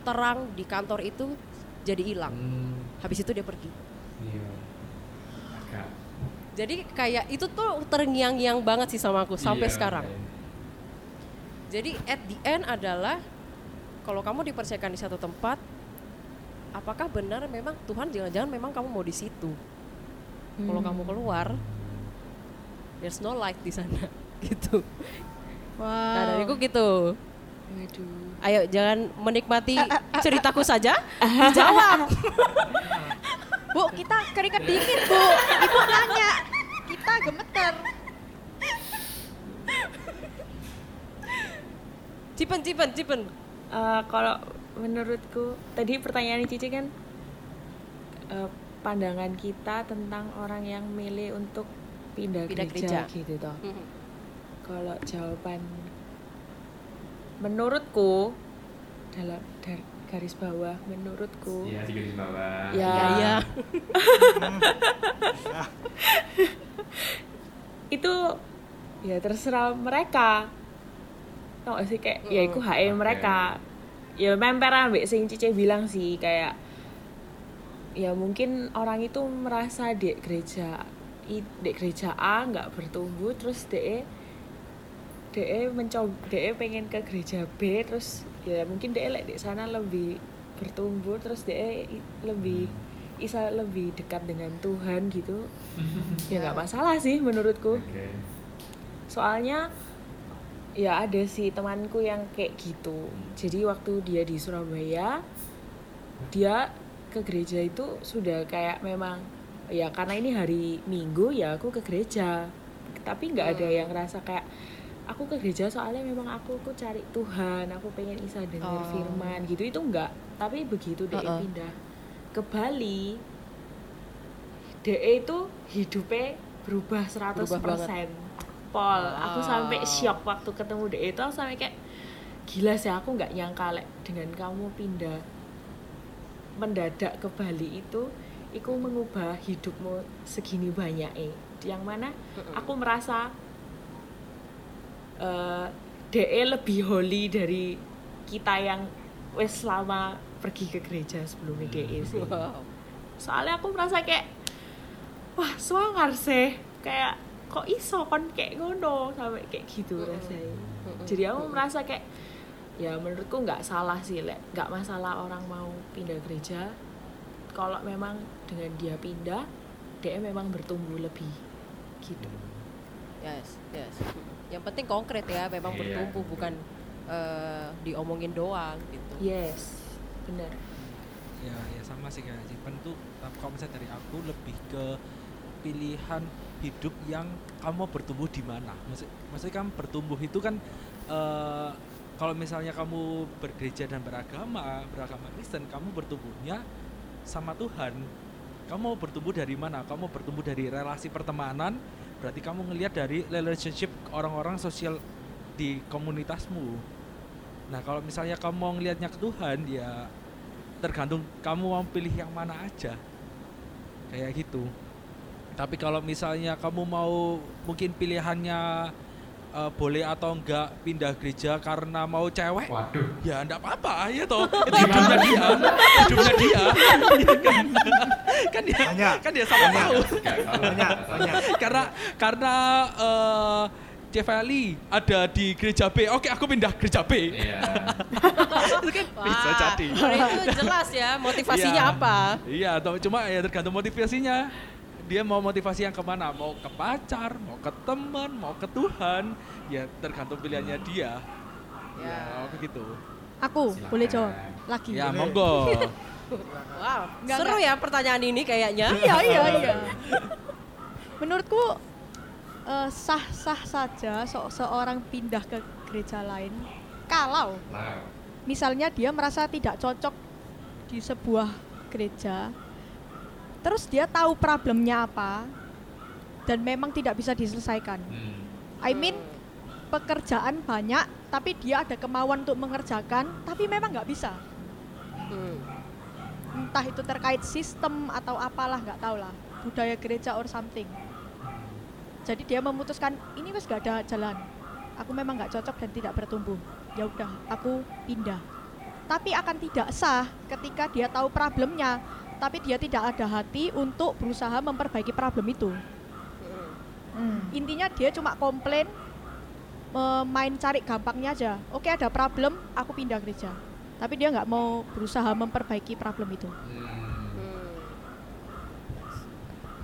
terang di kantor itu jadi hilang. Hmm. Habis itu dia pergi. Yeah. Okay. Jadi kayak itu tuh terngiang-ngiang banget sih sama aku sampai yeah. sekarang. Jadi at the end adalah kalau kamu dipercayakan di satu tempat, apakah benar memang Tuhan jangan-jangan memang kamu mau di situ? Hmm. Kalau kamu keluar, there's no light di sana, gitu. Wow. Nah dariku gitu. Waduh. Ayo jangan menikmati ceritaku saja, dijawab. Bu, kita keringat dingin, Bu. Ibu nanya, kita gemeter. Cipen, cipen, cipen. Uh, kalau menurutku, tadi pertanyaan Cici kan uh, pandangan kita tentang orang yang milih untuk pindah, pindah gereja, gereja gitu toh. Mm-hmm. Kalau jawaban menurutku dalam dari garis bawah menurutku ya di garis bawah ya ya, ya. Itu ya terserah mereka tau gak sih kayak mm-hmm. ya itu H E mereka okay. Ya memper ambek sing Cice bilang sih kayak ya mungkin orang itu merasa di gereja i di gereja A nggak bertumbuh terus de D E mencoba D E pengen ke gereja B terus ya mungkin D E lek di sana lebih bertumbuh terus D E lebih bisa lebih dekat dengan Tuhan gitu. Ya enggak masalah sih menurutku. Okay. Soalnya ya ada sih temanku yang kayak gitu. Jadi waktu dia di Surabaya dia ke gereja itu sudah kayak memang ya karena ini hari Minggu ya aku ke gereja. Tapi enggak ada yang rasa kayak aku ke gereja soalnya memang aku, aku cari Tuhan, aku pengen bisa dengar oh. firman gitu, itu enggak. Tapi begitu D E uh-uh. pindah ke Bali, D E itu hidupnya berubah seratus persen berubah Pol, oh. aku sampai shock waktu ketemu D E itu, aku sampai kayak gila sih, aku gak nyangka lek dengan kamu pindah mendadak ke Bali itu iku mengubah hidupmu segini banyak eh. Yang mana aku merasa Uh, D E lebih holy dari kita yang wes lama pergi ke gereja sebelumnya D E sih. Wow. Soalnya aku merasa kayak wah swangar sih kayak kok iso kon kayak ngono sampai kayak gitu rasanya. Jadi aku merasa kayak ya menurutku nggak salah sih lek nggak masalah orang mau pindah gereja kalau memang dengan dia pindah D E memang bertumbuh lebih gitu. Yes, yes. Yang penting konkret ya, memang yeah, bertumbuh yeah. bukan uh, diomongin doang gitu. Yes, benar. Ya, ya sama sih kayak Cipen tuh. Kalau misalnya dari aku lebih ke pilihan hidup yang kamu bertumbuh di mana. Maksud, maksudnya kamu bertumbuh itu kan uh, kalau misalnya kamu bergereja dan beragama, beragama Kristen, kamu bertumbuhnya sama Tuhan. Kamu bertumbuh dari mana? Kamu bertumbuh dari relasi pertemanan. Berarti kamu ngelihat dari relationship orang-orang sosial di komunitasmu. Nah kalau misalnya kamu mau ngelihatnya ke Tuhan, ya tergantung kamu mau pilih yang mana aja, kayak gitu. Tapi kalau misalnya kamu mau mungkin pilihannya uh, boleh atau enggak pindah gereja karena mau cewek, waduh. Ya enggak apa-apa ya toh. Itu hidupnya dia, hidupnya dia. Kan dia banyak. Kan dia sama tahu banyak banyak karena karena uh, Jeffrey ada di gereja B, oke aku pindah gereja B. Iya. Itu kan wah, bisa jadi. Itu jelas ya motivasinya ya, apa? Iya, cuma ya tergantung motivasinya. Dia mau motivasi yang kemana? Mau ke pacar, mau ke teman, mau ke Tuhan? Ya tergantung pilihannya dia. Ya, ya begitu. Aku silakan. Boleh jawab lagi. Ya monggo. Wow, gak, seru gak. Ya pertanyaan ini kayaknya. Iya, iya, iya. Menurutku uh, sah-sah saja seseorang pindah ke gereja lain kalau misalnya dia merasa tidak cocok di sebuah gereja, terus dia tahu problemnya apa dan memang tidak bisa diselesaikan. I mean, pekerjaan banyak tapi dia ada kemauan untuk mengerjakan tapi memang nggak bisa. Entah itu terkait sistem atau apalah, nggak tahu lah, budaya gereja or something. Jadi dia memutuskan ini wes nggak ada jalan, aku memang nggak cocok dan tidak bertumbuh, ya udah aku pindah. Tapi akan tidak sah ketika dia tahu problemnya tapi dia tidak ada hati untuk berusaha memperbaiki problem itu. hmm. Intinya dia cuma komplain, main cari gampangnya aja. Oke okay, ada problem, aku pindah gereja. Tapi dia nggak mau berusaha memperbaiki problem itu. Hmm. Hmm.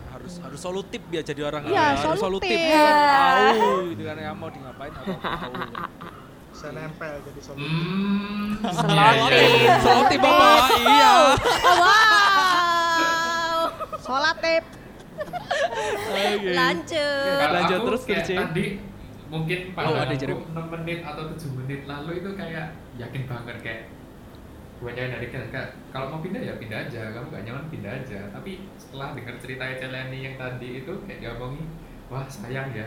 Harus harus harus solutif biar jadi orang ya, harus solutif, solutif. Ya. Tahu gitu kan ya mau di ngapain aku tahu. Saya nempel jadi solutif. Hmm. Solutif. Solutif Bapak. Iya. Wow. Solatif. Okay. Lanjut. Kalau lanjut terus kerja. Tadi mungkin pada oh, enam menit atau tujuh menit lalu itu kayak yakin banget kayak gue nyari dari kan kalau mau pindah ya pindah aja, kamu gak nyaman pindah aja. Tapi setelah dengar cerita Celeni yang tadi itu kayak dia ngomongin, wah sayang ya,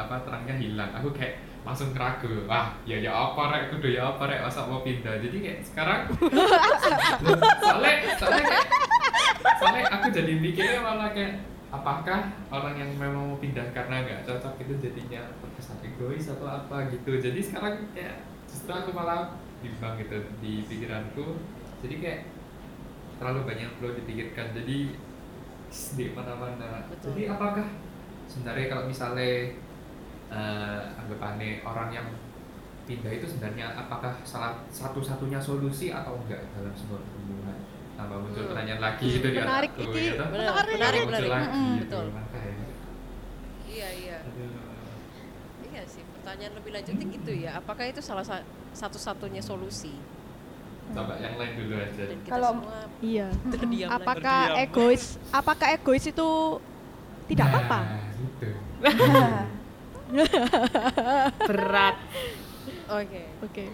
apa terangnya hilang. Aku kayak langsung keragu, wah ya ya apa rek, kudu ya apa rek, masa mau pindah. Jadi kayak sekarang, soalnya, soalnya kayak, soalnya aku jadi mikirnya malah kayak, apakah orang yang memang mau pindah karena gak cocok itu jadinya terkesan egois atau apa gitu. Jadi sekarang ya justru aku malah bimbang gitu di pikiranku, jadi kayak terlalu banyak perlu dipikirkan, jadi di mana-mana. Betul. Jadi apakah sebenarnya kalau misalnya uh, anggapannya orang yang pindah itu sebenarnya apakah salah satu-satunya solusi atau enggak dalam sebuah hubungan? Tambah muncul hmm. pertanyaan lagi gitu di menarik anak ini, gitu. Benar, menarik, menarik, menarik. Lagi, mm, gitu. Betul. Makanya. Iya iya. Aduh. Iya sih, pertanyaan lebih lanjutnya gitu ya, apakah itu salah sa- satu-satunya solusi? Coba yang lain dulu aja. Kalau iya, terdiam, apakah terdiam. egois, apakah egois itu tidak nah, apa-apa? Gitu. Berat. Oke. Okay. Oke. Okay.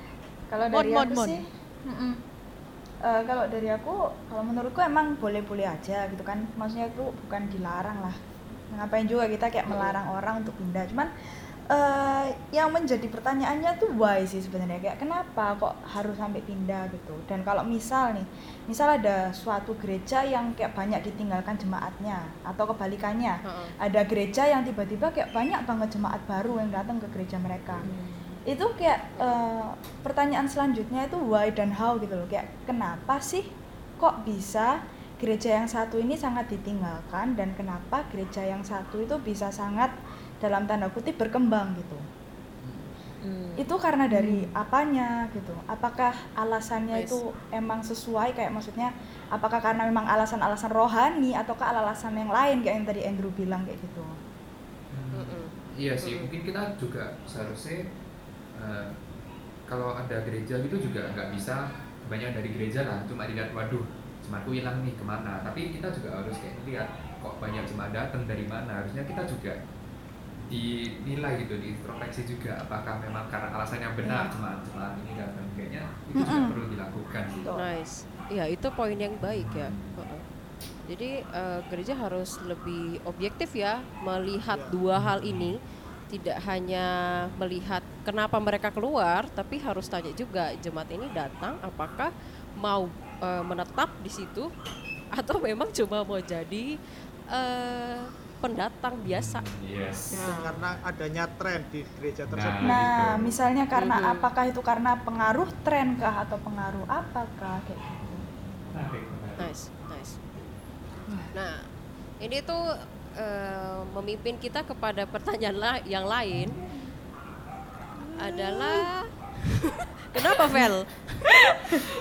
Kalau dari mon, aku mon. sih, uh, kalau dari aku, kalau menurutku emang boleh-boleh aja gitu kan, maksudnya itu bukan dilarang lah. Ngapain juga kita kayak melarang oh. orang untuk pindah, cuman Uh, yang menjadi pertanyaannya tuh why sih sebenarnya, kayak kenapa kok harus sampai pindah gitu. Dan kalau misal nih, misal ada suatu gereja yang kayak banyak ditinggalkan jemaatnya atau kebalikannya, uh-uh. ada gereja yang tiba-tiba kayak banyak banget jemaat baru yang datang ke gereja mereka, hmm. itu kayak uh, pertanyaan selanjutnya itu why dan how gitu loh, kayak kenapa sih kok bisa gereja yang satu ini sangat ditinggalkan dan kenapa gereja yang satu itu bisa sangat dalam tanda kutip berkembang gitu. Hmm. Itu karena dari hmm. apanya gitu. Apakah alasannya yes. itu emang sesuai, kayak maksudnya apakah karena memang alasan-alasan rohani ataukah alasan yang lain kayak yang tadi Andrew bilang kayak gitu. Hmm. Uh-uh. Iya sih, mungkin kita juga seharusnya uh, kalau ada gereja gitu juga nggak bisa banyak dari gereja lah, cuma dilihat waduh jemaatku hilang nih kemana. Tapi kita juga harus kayak lihat kok banyak jemaat datang dari mana. Harusnya kita juga dinilai gitu, diintrospeksi juga apakah memang karena alasan yang benar jemaat-jemaat ini datang, kayaknya itu juga mm-hmm. perlu dilakukan gitu. Nice, ya itu poin yang baik ya. Mm-hmm. Jadi uh, gereja harus lebih objektif ya melihat yeah. dua hal ini, tidak hanya melihat kenapa mereka keluar, tapi harus tanya juga jemaat ini datang apakah mau uh, menetap di situ atau memang cuma mau jadi uh, pendatang biasa. Yes. Nah. Karena adanya tren di gereja tersebut. Nah, gitu. Misalnya karena mm-hmm. apakah itu karena pengaruh tren kah atau pengaruh apakah kayak gitu. Nice, nice. Nah, ini tuh uh, memimpin kita kepada pertanyaan la- yang lain hmm. adalah kenapa Vel?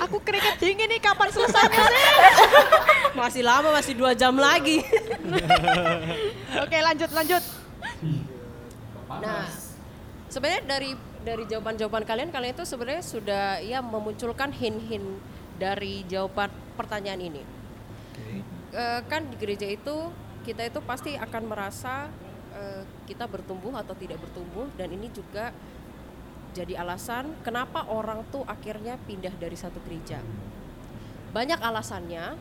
Aku keringat dingin nih, kapan selesainya sih? Masih lama, masih dua jam lagi. Oke, lanjut, lanjut. Nah, sebenarnya dari dari jawaban-jawaban kalian, kalian itu sebenarnya sudah ya memunculkan hint-hint dari jawaban pertanyaan ini. Okay. E, kan di gereja itu kita itu pasti akan merasa e, kita bertumbuh atau tidak bertumbuh, dan ini juga jadi alasan kenapa orang tuh akhirnya pindah dari satu gereja. Banyak alasannya,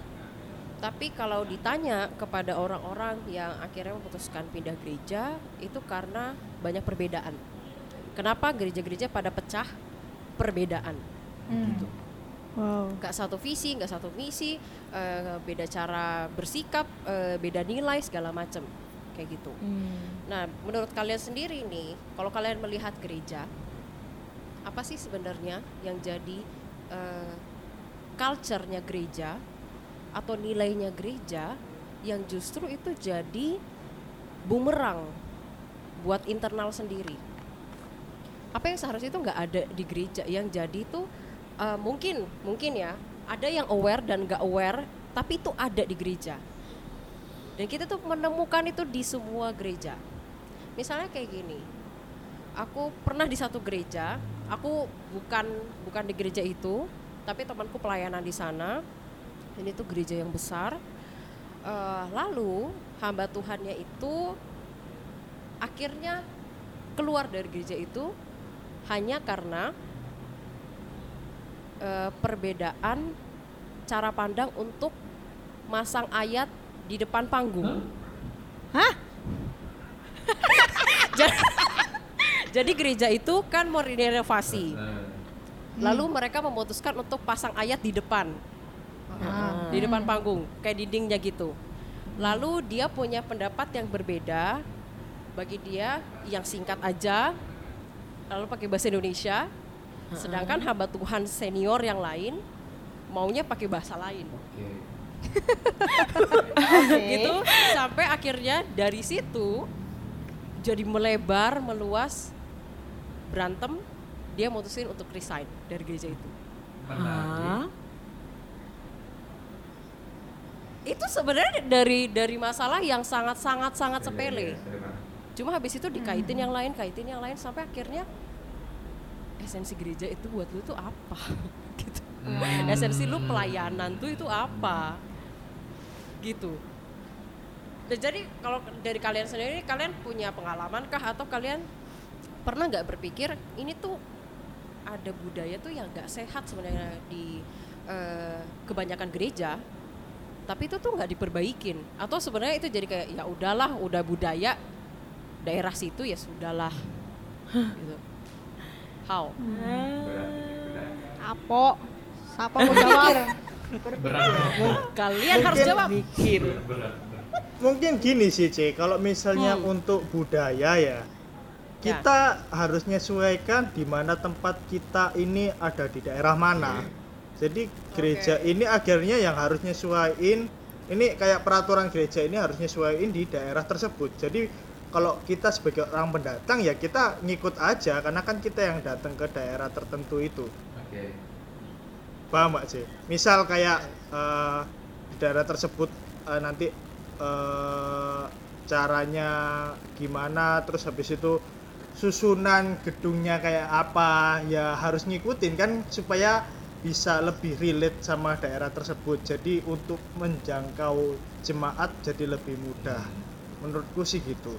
tapi kalau ditanya kepada orang-orang yang akhirnya memutuskan pindah gereja, itu karena banyak perbedaan. Kenapa gereja-gereja pada pecah? Perbedaan. Hmm. Gitu. Wow. Gak satu visi, gak satu misi, uh, beda cara bersikap, uh, beda nilai, segala macam kayak gitu. Hmm. Nah, menurut kalian sendiri nih, kalau kalian melihat gereja, apa sih sebenarnya yang jadi uh, culture-nya gereja atau nilainya gereja yang justru itu jadi bumerang buat internal sendiri? Apa yang seharusnya itu nggak ada di gereja yang jadi itu uh, mungkin mungkin ya ada yang aware dan nggak aware, tapi itu ada di gereja. Dan kita tuh menemukan itu di semua gereja. Misalnya kayak gini, aku pernah di satu gereja, aku bukan bukan di gereja itu, tapi temanku pelayanan di sana. Ini tuh gereja yang besar. Uh, lalu hamba Tuhannya itu akhirnya keluar dari gereja itu hanya karena uh, perbedaan cara pandang untuk masang ayat di depan panggung. Hah? jadi, jadi gereja itu kan mau direnovasi. Lalu mereka memutuskan untuk pasang ayat di depan. Ah. Di depan panggung, kayak dindingnya gitu. Lalu dia punya pendapat yang berbeda. Bagi dia yang singkat aja, lalu pakai bahasa Indonesia. Sedangkan hamba Tuhan senior yang lain maunya pakai bahasa lain. Okay. Gitu, sampai akhirnya dari situ jadi melebar, meluas, berantem. Dia mutusin untuk resign dari gereja itu. Ah. Itu sebenarnya dari dari masalah yang sangat sangat sangat sepele. Cuma habis itu dikaitin yang lain, kaitin yang lain, sampai akhirnya esensi gereja itu buat lu tuh apa? Gitu. Hmm. Esensi lu pelayanan tuh itu apa? Gitu. Dan jadi kalau dari kalian sendiri, kalian punya pengalaman kah, atau kalian pernah nggak berpikir ini tuh ada budaya tuh yang nggak sehat sebenarnya di eh, kebanyakan gereja, tapi itu tuh nggak diperbaikin, atau sebenarnya itu jadi kayak ya udahlah, udah budaya daerah situ ya sudahlah. Gitu. How? Apo? Siapa mau jawab? Kalian harus jawab. Mikir. Mungkin gini sih, C, kalau misalnya hmm. untuk budaya ya, kita ya. harus menyesuaikan di mana tempat kita ini ada di daerah mana. Hmm. Jadi gereja okay. ini akhirnya yang harus nyesuaiin, ini kayak peraturan gereja ini harus nyesuaiin di daerah tersebut. Jadi kalau kita sebagai orang pendatang ya kita ngikut aja, karena kan kita yang datang ke daerah tertentu itu. Oke. Okay. Paham gak sih? Misal kayak uh, di daerah tersebut uh, nanti uh, caranya gimana, terus habis itu susunan gedungnya kayak apa, ya harus ngikutin kan supaya bisa lebih relate sama daerah tersebut. Jadi untuk menjangkau jemaat jadi lebih mudah. Menurutku sih gitu.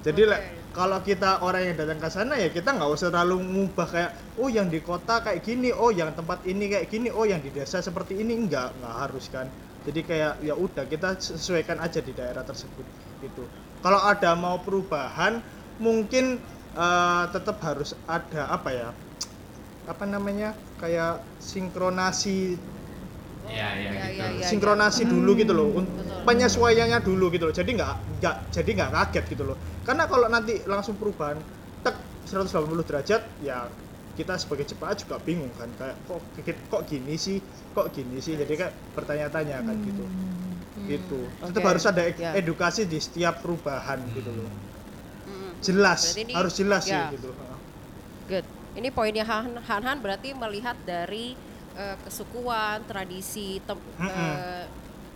Jadi okay. le, kalau kita orang yang datang ke sana ya kita nggak usah terlalu ngubah kayak oh yang di kota kayak gini, oh yang tempat ini kayak gini, oh yang di desa seperti ini, enggak, nggak harus kan. Jadi kayak ya udah kita sesuaikan aja di daerah tersebut gitu. Kalau ada mau perubahan mungkin uh, tetap harus ada apa ya? apa namanya kayak sinkronasi ya, ya, gitu. ya, ya, sinkronasi ya. dulu gitu loh, hmm. penyesuaiannya dulu gitu loh, jadi nggak nggak jadi nggak kaget gitu loh, karena kalau nanti langsung perubahan tek seratus delapan puluh derajat ya kita sebagai jemaat juga bingung kan, kayak kok kok gini sih kok gini sih jadi kayak bertanya-tanya kan gitu hmm. gitu tetap okay. harus ada edukasi ya. di setiap perubahan gitu loh, jelas ini, harus jelas ya. sih gitu. Good. Ini poinnya Han-Han berarti melihat dari uh, kesukuan, tradisi, tem, uh,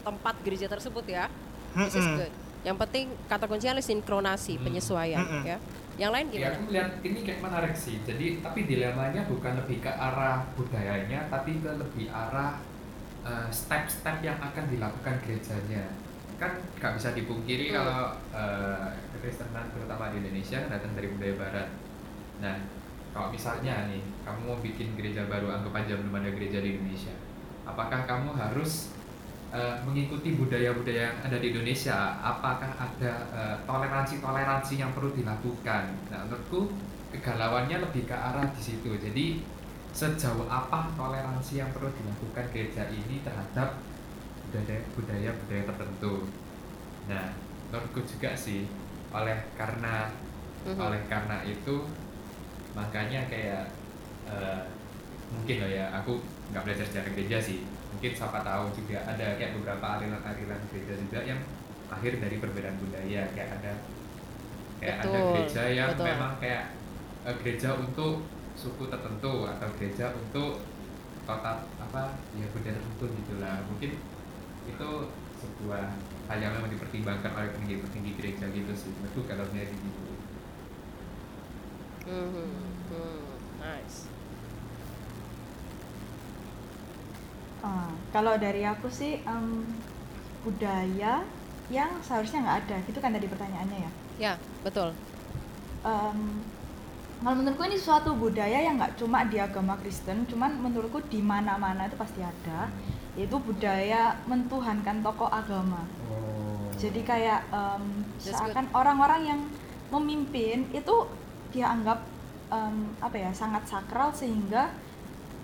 tempat gereja tersebut ya. Mm-mm. This is good. Yang penting kata kuncinya sinkronasi, mm. penyesuaian. Mm-mm. Ya. Yang lain gimana? Ya, aku lihat ini kayak menarik sih. Jadi tapi dilemanya bukan lebih ke arah budayanya, tapi ke lebih arah uh, step-step yang akan dilakukan gerejanya. Kan nggak bisa dipungkiri mm. kalau uh, Kristenan terutama di Indonesia datang dari budaya Barat. Nah. Kalau misalnya nih, kamu mau bikin gereja baru, anggap aja belum ada gereja di Indonesia. Apakah kamu harus uh, mengikuti budaya-budaya yang ada di Indonesia? Apakah ada uh, toleransi-toleransi yang perlu dilakukan? Nah, menurutku kegalauannya lebih ke arah di situ. Jadi, sejauh apa toleransi yang perlu dilakukan gereja ini terhadap budaya-budaya tertentu? Nah, menurutku juga sih, oleh karena mm-hmm. oleh karena itu makanya kayak uh, mungkin loh ya, aku nggak belajar sejarah gereja sih, mungkin siapa tahu juga ada kayak beberapa aliran-aliran gereja juga yang lahir dari perbedaan budaya, kayak ada kayak betul, ada gereja yang betul. memang kayak uh, gereja untuk suku tertentu atau gereja untuk kota apa ya budaya tertentu gitulah, mungkin itu sebuah hal yang memang dipertimbangkan oleh petinggi-petinggi gereja gitu sih, itu kalau dia gitu. Mm-hmm. Mm. Nice. Uh, kalau dari aku sih um, budaya yang seharusnya nggak ada, gitu kan tadi pertanyaannya ya? Ya, betul. Um, kalau menurutku ini suatu budaya yang nggak cuma di agama Kristen, cuman menurutku di mana-mana itu pasti ada, yaitu budaya mentuhankan tokoh agama. Oh. Jadi kayak um, seakan orang-orang yang memimpin itu dia anggap um, apa ya sangat sakral sehingga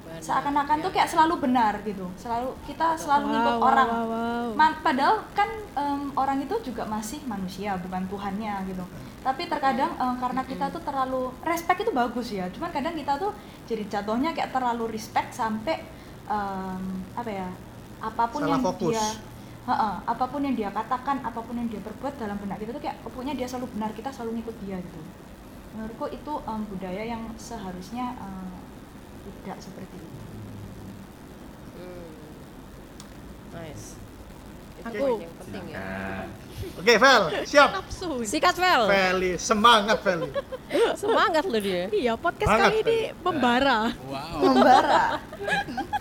benar, seakan-akan ya. Tuh kayak selalu benar gitu, selalu kita selalu wow, ngikut wow, orang. Wow, wow. Man, padahal kan um, orang itu juga masih manusia, bukan Tuhannya gitu. Tapi terkadang um, karena kita tuh terlalu respect itu bagus ya, cuman kadang kita tuh jadi jatuhnya kayak terlalu respect sampai um, apa ya apapun salah yang fokus. Dia uh-uh, apapun yang dia katakan, apapun yang dia perbuat dalam benak kita tuh kayak pokoknya dia selalu benar, kita selalu ngikut dia gitu. Menurutku itu um, budaya yang seharusnya um, tidak seperti itu. Hmm. Nice. Itu okay. Yang penting ya. Oke, okay, Vel, siap. Sikat Vel. Veli, semangat Veli. Semangat loh dia. Iya, podcast semangat, kali Veli. Ini membara. Wow. Membara.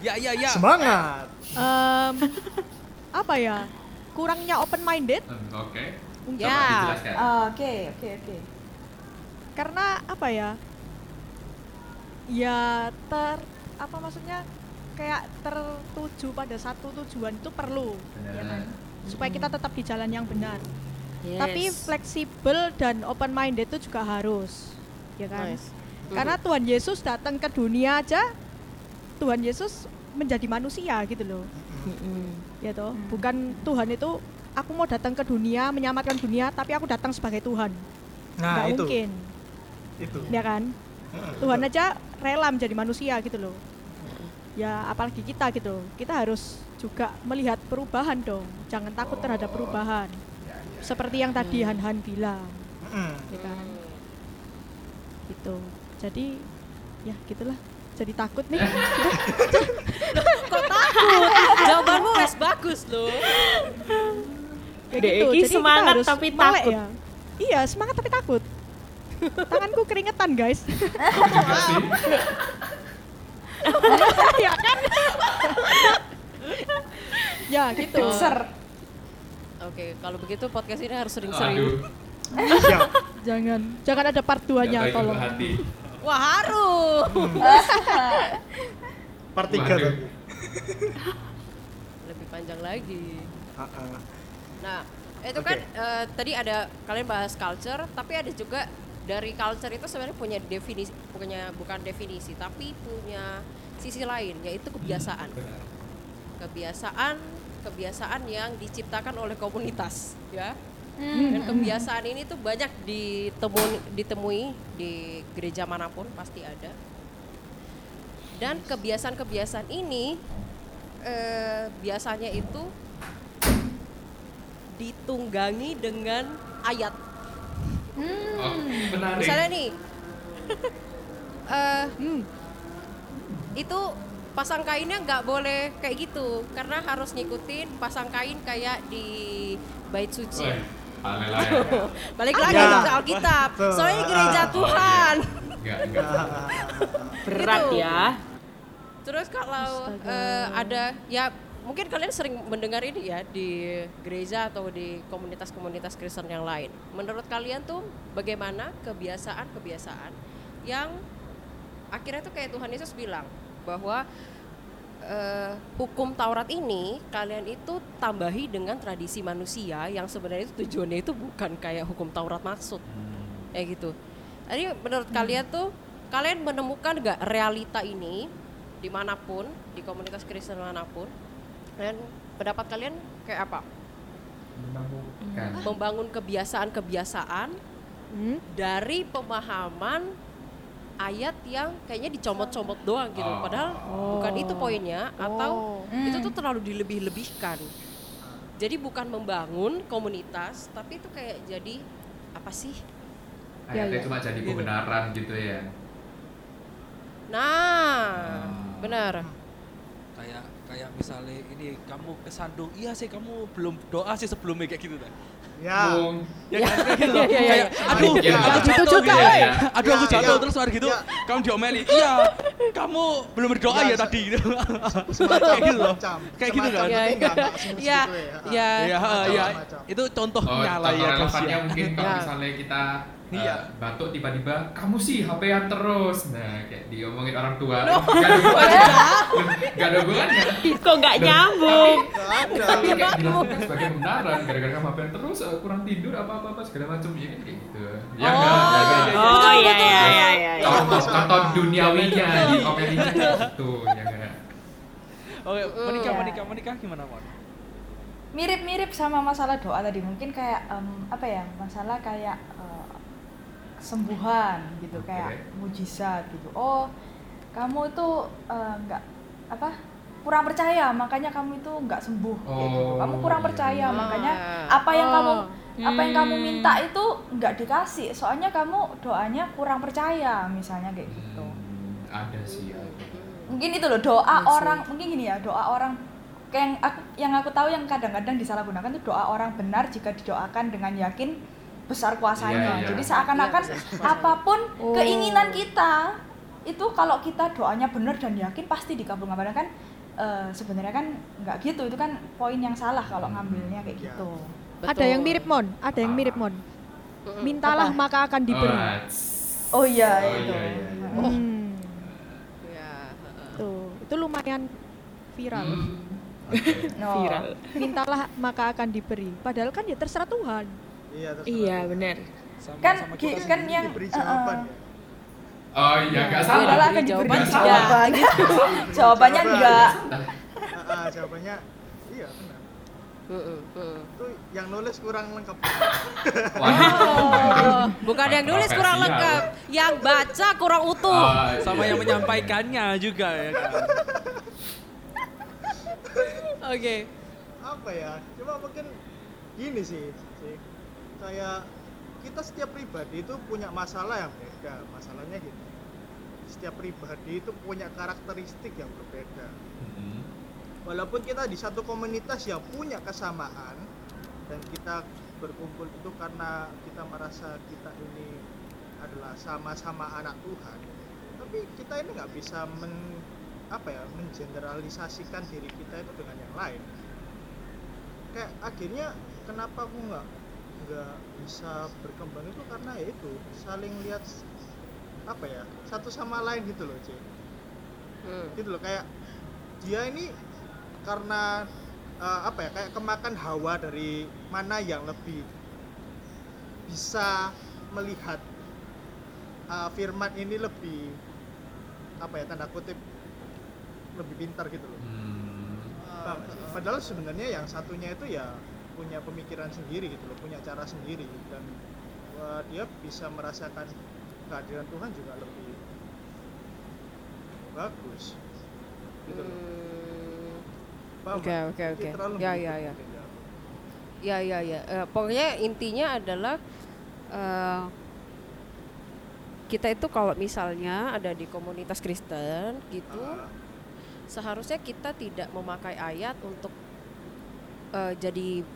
Ya, ya, ya. Semangat. Um, apa ya? Kurangnya open minded? Hmm, oke. Okay. Ya. Oke, oke, oke. Karena apa ya? Ya ter apa maksudnya kayak tertuju pada satu tujuan itu perlu ya kan? Supaya kita tetap di jalan yang benar. Yes. Tapi fleksibel dan open minded itu juga harus ya kan? Nice. Karena Tuhan Yesus datang ke dunia aja Tuhan Yesus menjadi manusia gitu loh. Mm-hmm. Ya toh, mm-hmm. Bukan Tuhan itu aku mau datang ke dunia menyelamatkan dunia tapi aku datang sebagai Tuhan. Nah, nggak itu. Mungkin. Itu. Ya kan? Tuhan aja rela menjadi manusia gitu loh. Ya apalagi kita gitu. Kita harus juga melihat perubahan dong. Jangan takut terhadap perubahan. Seperti yang tadi Han-Han bilang. Ya kan? Gitu. Jadi ya gitulah. Jadi takut nih. Kok takut? Jawabanmu wes bagus loh. Kayak gitu. Jadi semangat tapi takut. Ya. Iya, semangat tapi takut. Tanganku keringetan guys. Ya kan? Ya gitu. Oke, kalau begitu podcast ini harus sering-sering. Jangan, jangan ada part dua-nya tolong. Wah harus. Part tiga tuh. Lebih panjang lagi. Nah, itu kan uh, tadi ada kalian bahas culture, tapi ada juga dari culture itu sebenarnya punya definisi, punya bukan definisi, tapi punya sisi lain, yaitu kebiasaan. Kebiasaan, kebiasaan yang diciptakan oleh komunitas, ya. Dan kebiasaan ini tuh banyak ditemui, ditemui di gereja manapun pasti ada. Dan kebiasaan-kebiasaan ini eh, biasanya itu ditunggangi dengan ayat. Hmm. Oh, menarik. Misalnya nih, uh, hmm. itu pasang kainnya nggak boleh kayak gitu, karena harus ngikutin pasang kain kayak di Bait Suci. Woy, balik lagi ke Alkitab, soalnya gereja Tuhan. Enggak, enggak. Berat gitu. Ya. Terus kalau uh, ada, ya mungkin kalian sering mendengar ini ya di gereja atau di komunitas-komunitas Kristen yang lain. Menurut kalian tuh bagaimana kebiasaan-kebiasaan yang akhirnya tuh kayak Tuhan Yesus bilang bahwa eh, hukum Taurat ini kalian itu tambahi dengan tradisi manusia yang sebenarnya itu tujuannya itu bukan kayak hukum Taurat maksud. Kayak gitu. Jadi menurut hmm. kalian tuh kalian menemukan gak realita ini dimanapun, di komunitas Kristen manapun? Dan pendapat kalian kayak apa? Membangun, membangun kebiasaan-kebiasaan hmm? dari pemahaman ayat yang kayaknya dicomot-comot doang gitu. Oh. Padahal oh. bukan itu poinnya, atau oh. hmm. itu tuh terlalu dilebih-lebihkan. Jadi bukan membangun komunitas, tapi itu kayak jadi apa sih? Ayatnya ya, ya. Cuma jadi pembenaran gitu, gitu ya. Nah, oh. benar. kayak kayak misalnya ini kamu kesandung, iya sih kamu belum doa sih sebelumnya kayak gitu kan. Ya. Bung. Ya kayak gitu. Ya, ya, ya. Aduh, ya, ya. Aku jatuh juga. Ya, ya. Aduh, aku jatuh ya, ya. Terus waktu gitu ya. Kamu diomeli. Iya. Kamu belum berdoa ya, ya tadi gitu. Kayak gitu loh. Kayak gitu kan. Iya. Iya. Iya. Iya. Itu contoh nyala ya contohnya mungkin kalau misalnya kita iya, uh, batuk tiba-tiba, kamu sih H P-an terus. Nah, kayak diomongin orang tua. No. Gak ada hubungannya. Gak ada hubungannya. Kok gak nyambung? Tapi, tapi kayak dilakukan sebagai benaran. Gara-gara kamu H P-an terus, uh, kurang tidur, apa-apa, segala macam. Ya kan kayak gitu. Ya oh, enggak, enggak, enggak, enggak. Oh, iya, iya, iya, iya. Tonton duniawinya, diomelinnya gitu. Ya enggak. Oke, menikah, menikah, menikah gimana, Mon? Mirip-mirip sama masalah doa tadi. Mungkin kayak, um, apa ya, masalah kayak sembuhan gitu, kayak mujizat gitu. Oh, kamu itu nggak uh, apa kurang percaya makanya kamu itu nggak sembuh kayak oh, gitu. Kamu kurang percaya yeah, makanya apa yang oh, kamu hmm. apa yang kamu minta itu nggak dikasih soalnya kamu doanya kurang percaya misalnya kayak gitu. Hmm, ada sih ya. Mungkin itu loh doa yes, orang mungkin gini ya, doa orang yang aku yang aku tahu yang kadang-kadang disalahgunakan itu doa orang benar jika didoakan dengan yakin besar kuasanya. Yeah, yeah. Jadi seakan-akan yeah, apapun oh, keinginan kita itu kalau kita doanya benar dan yakin pasti dikabulkan. Padahal kan uh, sebenarnya kan nggak gitu. Itu kan poin yang salah kalau ngambilnya kayak yeah, gitu. Betul. Ada yang mirip Mon, ada yang mirip Mon. Mintalah apa? Maka akan diberi. Oh iya oh, itu. Iya, iya, iya. Oh. Hmm. Yeah. Tuh, itu lumayan viral. Hmm. Okay. No. Viral. Mintalah maka akan diberi. Padahal kan ya terserah Tuhan. Iya, iya benar. Kan sama kan yang diberi jawaban uh, ya? Oh iya enggak salah. Padahal akan diberi jawaban. Jawabannya enggak. Heeh, jawabannya iya benar. Heeh, heeh. Itu yang nulis kurang lengkap. Oh, bukan yang nulis kurang lengkap, yang baca kurang utuh. Oh, sama iya, yang menyampaikannya juga ya kan. Oke. Okay. Apa ya? Cuma mungkin gini sih. Kayak kita setiap pribadi itu punya masalah yang beda, masalahnya gitu. Setiap pribadi itu punya karakteristik yang berbeda. Mm-hmm. Walaupun kita di satu komunitas yang punya kesamaan dan kita berkumpul itu karena kita merasa kita ini adalah sama-sama anak Tuhan, tapi kita ini nggak bisa men, apa ya, mengeneralisasikan diri kita itu dengan yang lain. Kayak akhirnya kenapa aku nggak nggak bisa berkembang itu karena ya itu saling lihat apa ya satu sama lain gitu loh C hmm. gitu loh kayak dia ini karena uh, apa ya kayak kemakan hawa dari mana yang lebih bisa melihat uh, firman ini lebih apa ya tanda kutip lebih pintar gitu loh hmm. Bang, padahal sebenarnya yang satunya itu ya punya pemikiran sendiri gitu loh, punya cara sendiri dan uh, dia bisa merasakan kehadiran Tuhan juga lebih bagus gitu loh. Oke oke oke. Ya ya ya. Ya ya ya. Uh, pokoknya intinya adalah uh, kita itu kalau misalnya ada di komunitas Kristen gitu, uh. seharusnya kita tidak memakai ayat untuk uh, jadi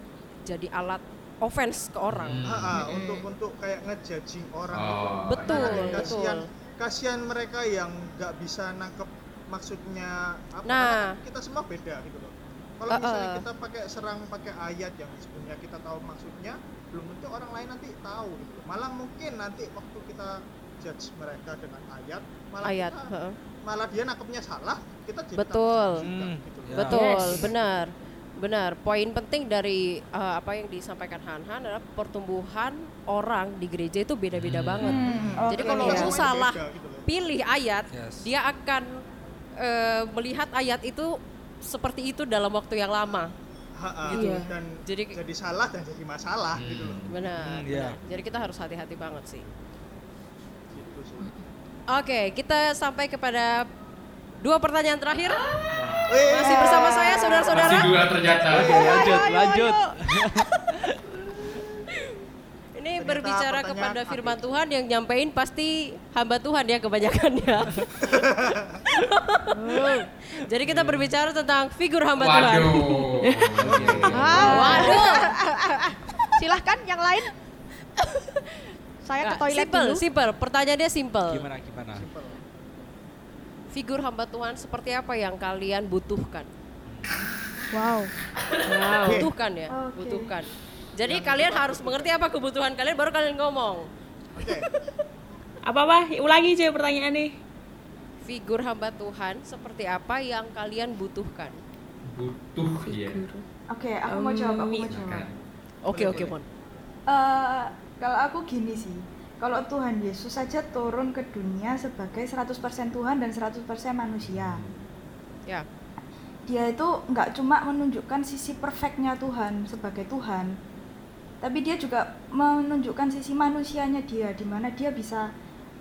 jadi alat offense ke orang. Hmm. Ha-ha, untuk untuk kayak ngejudging orang oh, itu. Betul, nah, kasihan, betul. Kasihan mereka yang nggak bisa nangkep maksudnya apa. Nah, kita semua beda gitu loh. Kalau uh, misalnya uh, kita pakai serang pakai ayat yang sebenarnya kita tahu maksudnya, belum tentu orang lain nanti tahu gitu. Malah mungkin nanti waktu kita judge mereka dengan ayat, malah ayat, kita, uh, malah dia nangkepnya salah, kita jadi betul. Juga, gitu yeah. Betul, yes. Benar. Benar, poin penting dari uh, apa yang disampaikan Han-Han adalah pertumbuhan orang di gereja itu beda-beda hmm. banget. Hmm. Jadi okay, kalau kamu iya. salah pilih ayat, yes. dia akan uh, melihat ayat itu seperti itu dalam waktu yang lama. Ha-ha, gitu. Iya. Dan jadi, jadi salah dan jadi masalah hmm. gitu loh. Benar, hmm, yeah. benar. Jadi kita harus hati-hati banget sih. Gitu sih. Oke, okay, kita sampai kepada dua pertanyaan terakhir. Ah. Masih bersama saya saudara-saudara. Masih dua ternyata. Oke, lanjut, ayo, lanjut. Ayo, ayo. Ini cerita, berbicara kepada firman hati. Tuhan yang nyampein pasti hamba Tuhan ya kebanyakannya. Jadi kita berbicara tentang figur hamba waduh. Tuhan. Waduh. Waduh. Silahkan yang lain. Saya ke toilet simple, dulu. Simple, pertanyaannya simple. Gimana, gimana? Simple. Figur hamba Tuhan seperti apa yang kalian butuhkan? Wow. Wow. Okay. Butuhkan ya, okay. butuhkan. Jadi yang kalian harus butuhkan. Mengerti apa kebutuhan kalian baru kalian ngomong. Oke. Okay. Apa-apa? Ulangi aja pertanyaannya. Figur hamba Tuhan seperti apa yang kalian butuhkan? Butuh ya. Oke, okay, aku um, mau jawab, aku mau jawab. Oke, oke, Mon. Eh, kalau aku gini sih. Kalau Tuhan Yesus saja turun ke dunia sebagai seratus persen Tuhan dan seratus persen manusia. Ya. Dia itu enggak cuma menunjukkan sisi perfectnya Tuhan sebagai Tuhan, tapi dia juga menunjukkan sisi manusianya dia, di mana dia bisa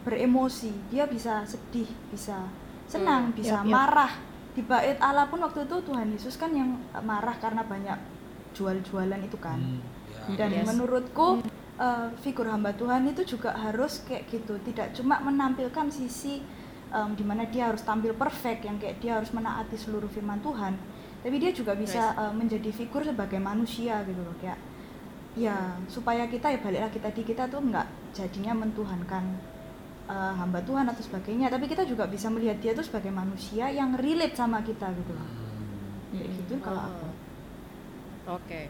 beremosi, dia bisa sedih, bisa senang, hmm, bisa yep, yep. marah. Di bait Allah pun waktu itu Tuhan Yesus kan yang marah karena banyak jual-jualan itu kan. Hmm, yeah. Dan yes. menurutku hmm. uh, figur hamba Tuhan itu juga harus kayak gitu, tidak cuma menampilkan sisi Um, dimana dia harus tampil perfect, yang kayak dia harus menaati seluruh firman Tuhan, tapi dia juga bisa uh, menjadi figur sebagai manusia gitu loh, kayak ya supaya kita ya balik lagi tadi, kita tuh nggak jadinya mentuhankan uh, hamba Tuhan atau sebagainya, tapi kita juga bisa melihat dia tuh sebagai manusia yang relate sama kita gitu loh, kayak hmm. gitu kalau aku. Oke. Okay.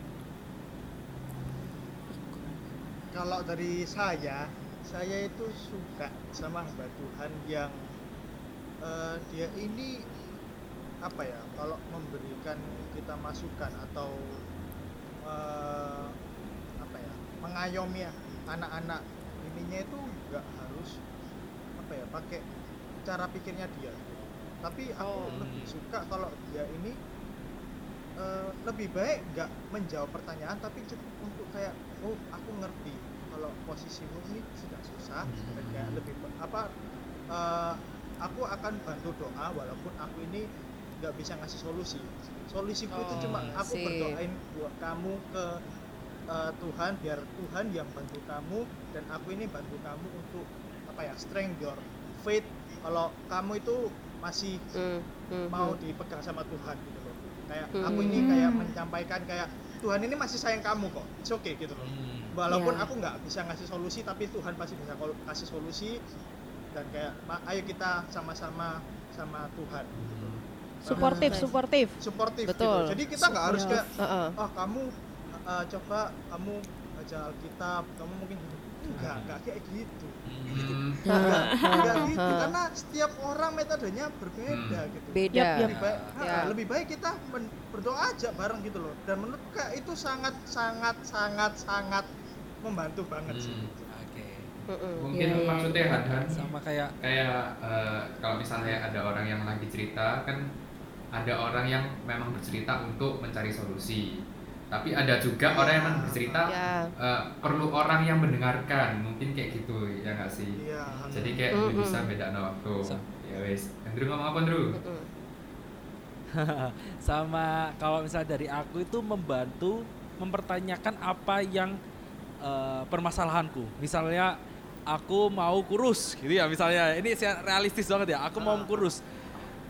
Kalau dari saya, saya itu suka sama hamba Tuhan yang Uh, dia ini apa ya, kalau memberikan kita masukan atau uh, apa ya, mengayomi anak-anak ininya itu nggak harus apa ya pakai cara pikirnya dia, tapi aku oh. lebih suka kalau dia ini uh, lebih baik nggak menjawab pertanyaan, tapi cukup untuk kayak oh aku ngerti kalau posisimu ini sedang susah dan kayak lebih apa uh, aku akan bantu doa walaupun aku ini nggak bisa ngasih solusi. Solusiku oh, itu cuma aku see. berdoain buat kamu ke uh, Tuhan, biar Tuhan yang bantu kamu dan aku ini bantu kamu untuk apa ya, strength your faith. Kalau kamu itu masih mm, mm, mau mm. dipegang sama Tuhan gitu loh. Kayak mm. aku ini kayak menyampaikan kayak Tuhan ini masih sayang kamu kok. It's okay gitu loh. Walaupun yeah. aku nggak bisa ngasih solusi, tapi Tuhan pasti bisa kasih solusi. Dan kayak ayo kita sama-sama sama Tuhan gitu. Suportif, suportif. Suportif gitu. Jadi kita enggak harus kayak ah oh, kamu uh, coba kamu baca Alkitab, kamu mungkin enggak enggak kayak gitu. Gitu. Enggak enggak gitu karena setiap orang metodenya berbeda gitu. Beda. Lebih baik, ya. nah, lebih baik kita berdoa aja bareng gitu loh. Dan menurut Kak itu sangat sangat sangat sangat membantu banget hmm. sih. Gitu. Mungkin yeah, maksudnya yeah, yeah. sama kayak kayak uh, kalau misalnya ada orang yang lagi cerita kan, ada orang yang memang bercerita untuk mencari solusi, tapi ada juga orang yang bercerita yeah. uh, perlu orang yang mendengarkan, mungkin kayak gitu ya nggak sih? Yeah. Jadi kayak mm-hmm. bisa beda no waktu. So. Ya wes, Andrew ngomong apa Andrew? Sama kalau misalnya dari aku itu membantu mempertanyakan apa yang uh, permasalahanku, misalnya aku mau kurus gitu ya, misalnya ini realistis banget ya, aku mau kurus,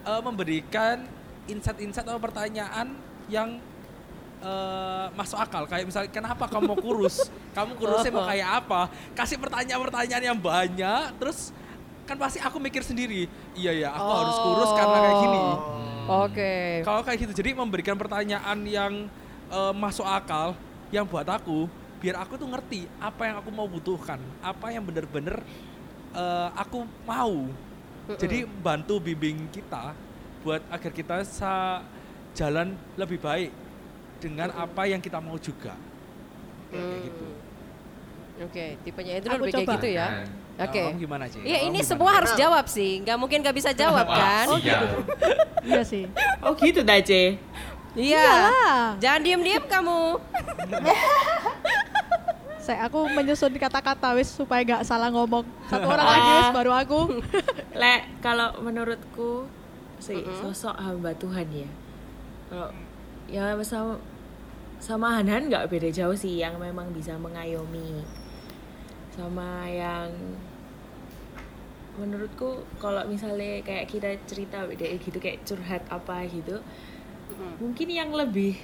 uh, memberikan insight-insight atau pertanyaan yang uh, masuk akal, kayak misalnya kenapa kamu mau kurus, kamu kurusnya mau kayak apa, kasih pertanyaan-pertanyaan yang banyak, terus kan pasti aku mikir sendiri, iya ya aku oh. harus kurus karena kayak gini, hmm. oke, okay. kalau kayak gitu, jadi memberikan pertanyaan yang uh, masuk akal, yang buat aku biar aku tuh ngerti apa yang aku mau butuhkan, apa yang bener-bener uh, aku mau. Uh-uh. Jadi bantu bimbing kita buat agar kita sa- jalan lebih baik dengan uh-uh. apa yang kita mau juga. Hmm. Kayak gitu. Oke, okay, tipenya itu lebih kayak gitu ya. Oke. Okay. Kamu gimana sih? Iya, ini gimana? Semua harus jawab sih. Enggak mungkin enggak bisa jawab kan? Oh gitu. Iya sih. Oh gitu dah, C. Iya. Jangan diem-diem kamu. Saya aku menyusun kata-kata wis supaya gak salah ngomong. Satu orang lagi wis baru aku. Lek, kalau menurutku si sosok hamba Tuhan ya. Kalau ya sama sama Hanan enggak beda jauh sih, yang memang bisa mengayomi. sama yang menurutku kalau misalnya kayak kita cerita W D E gitu, kayak curhat apa gitu, mm-hmm. mungkin yang lebih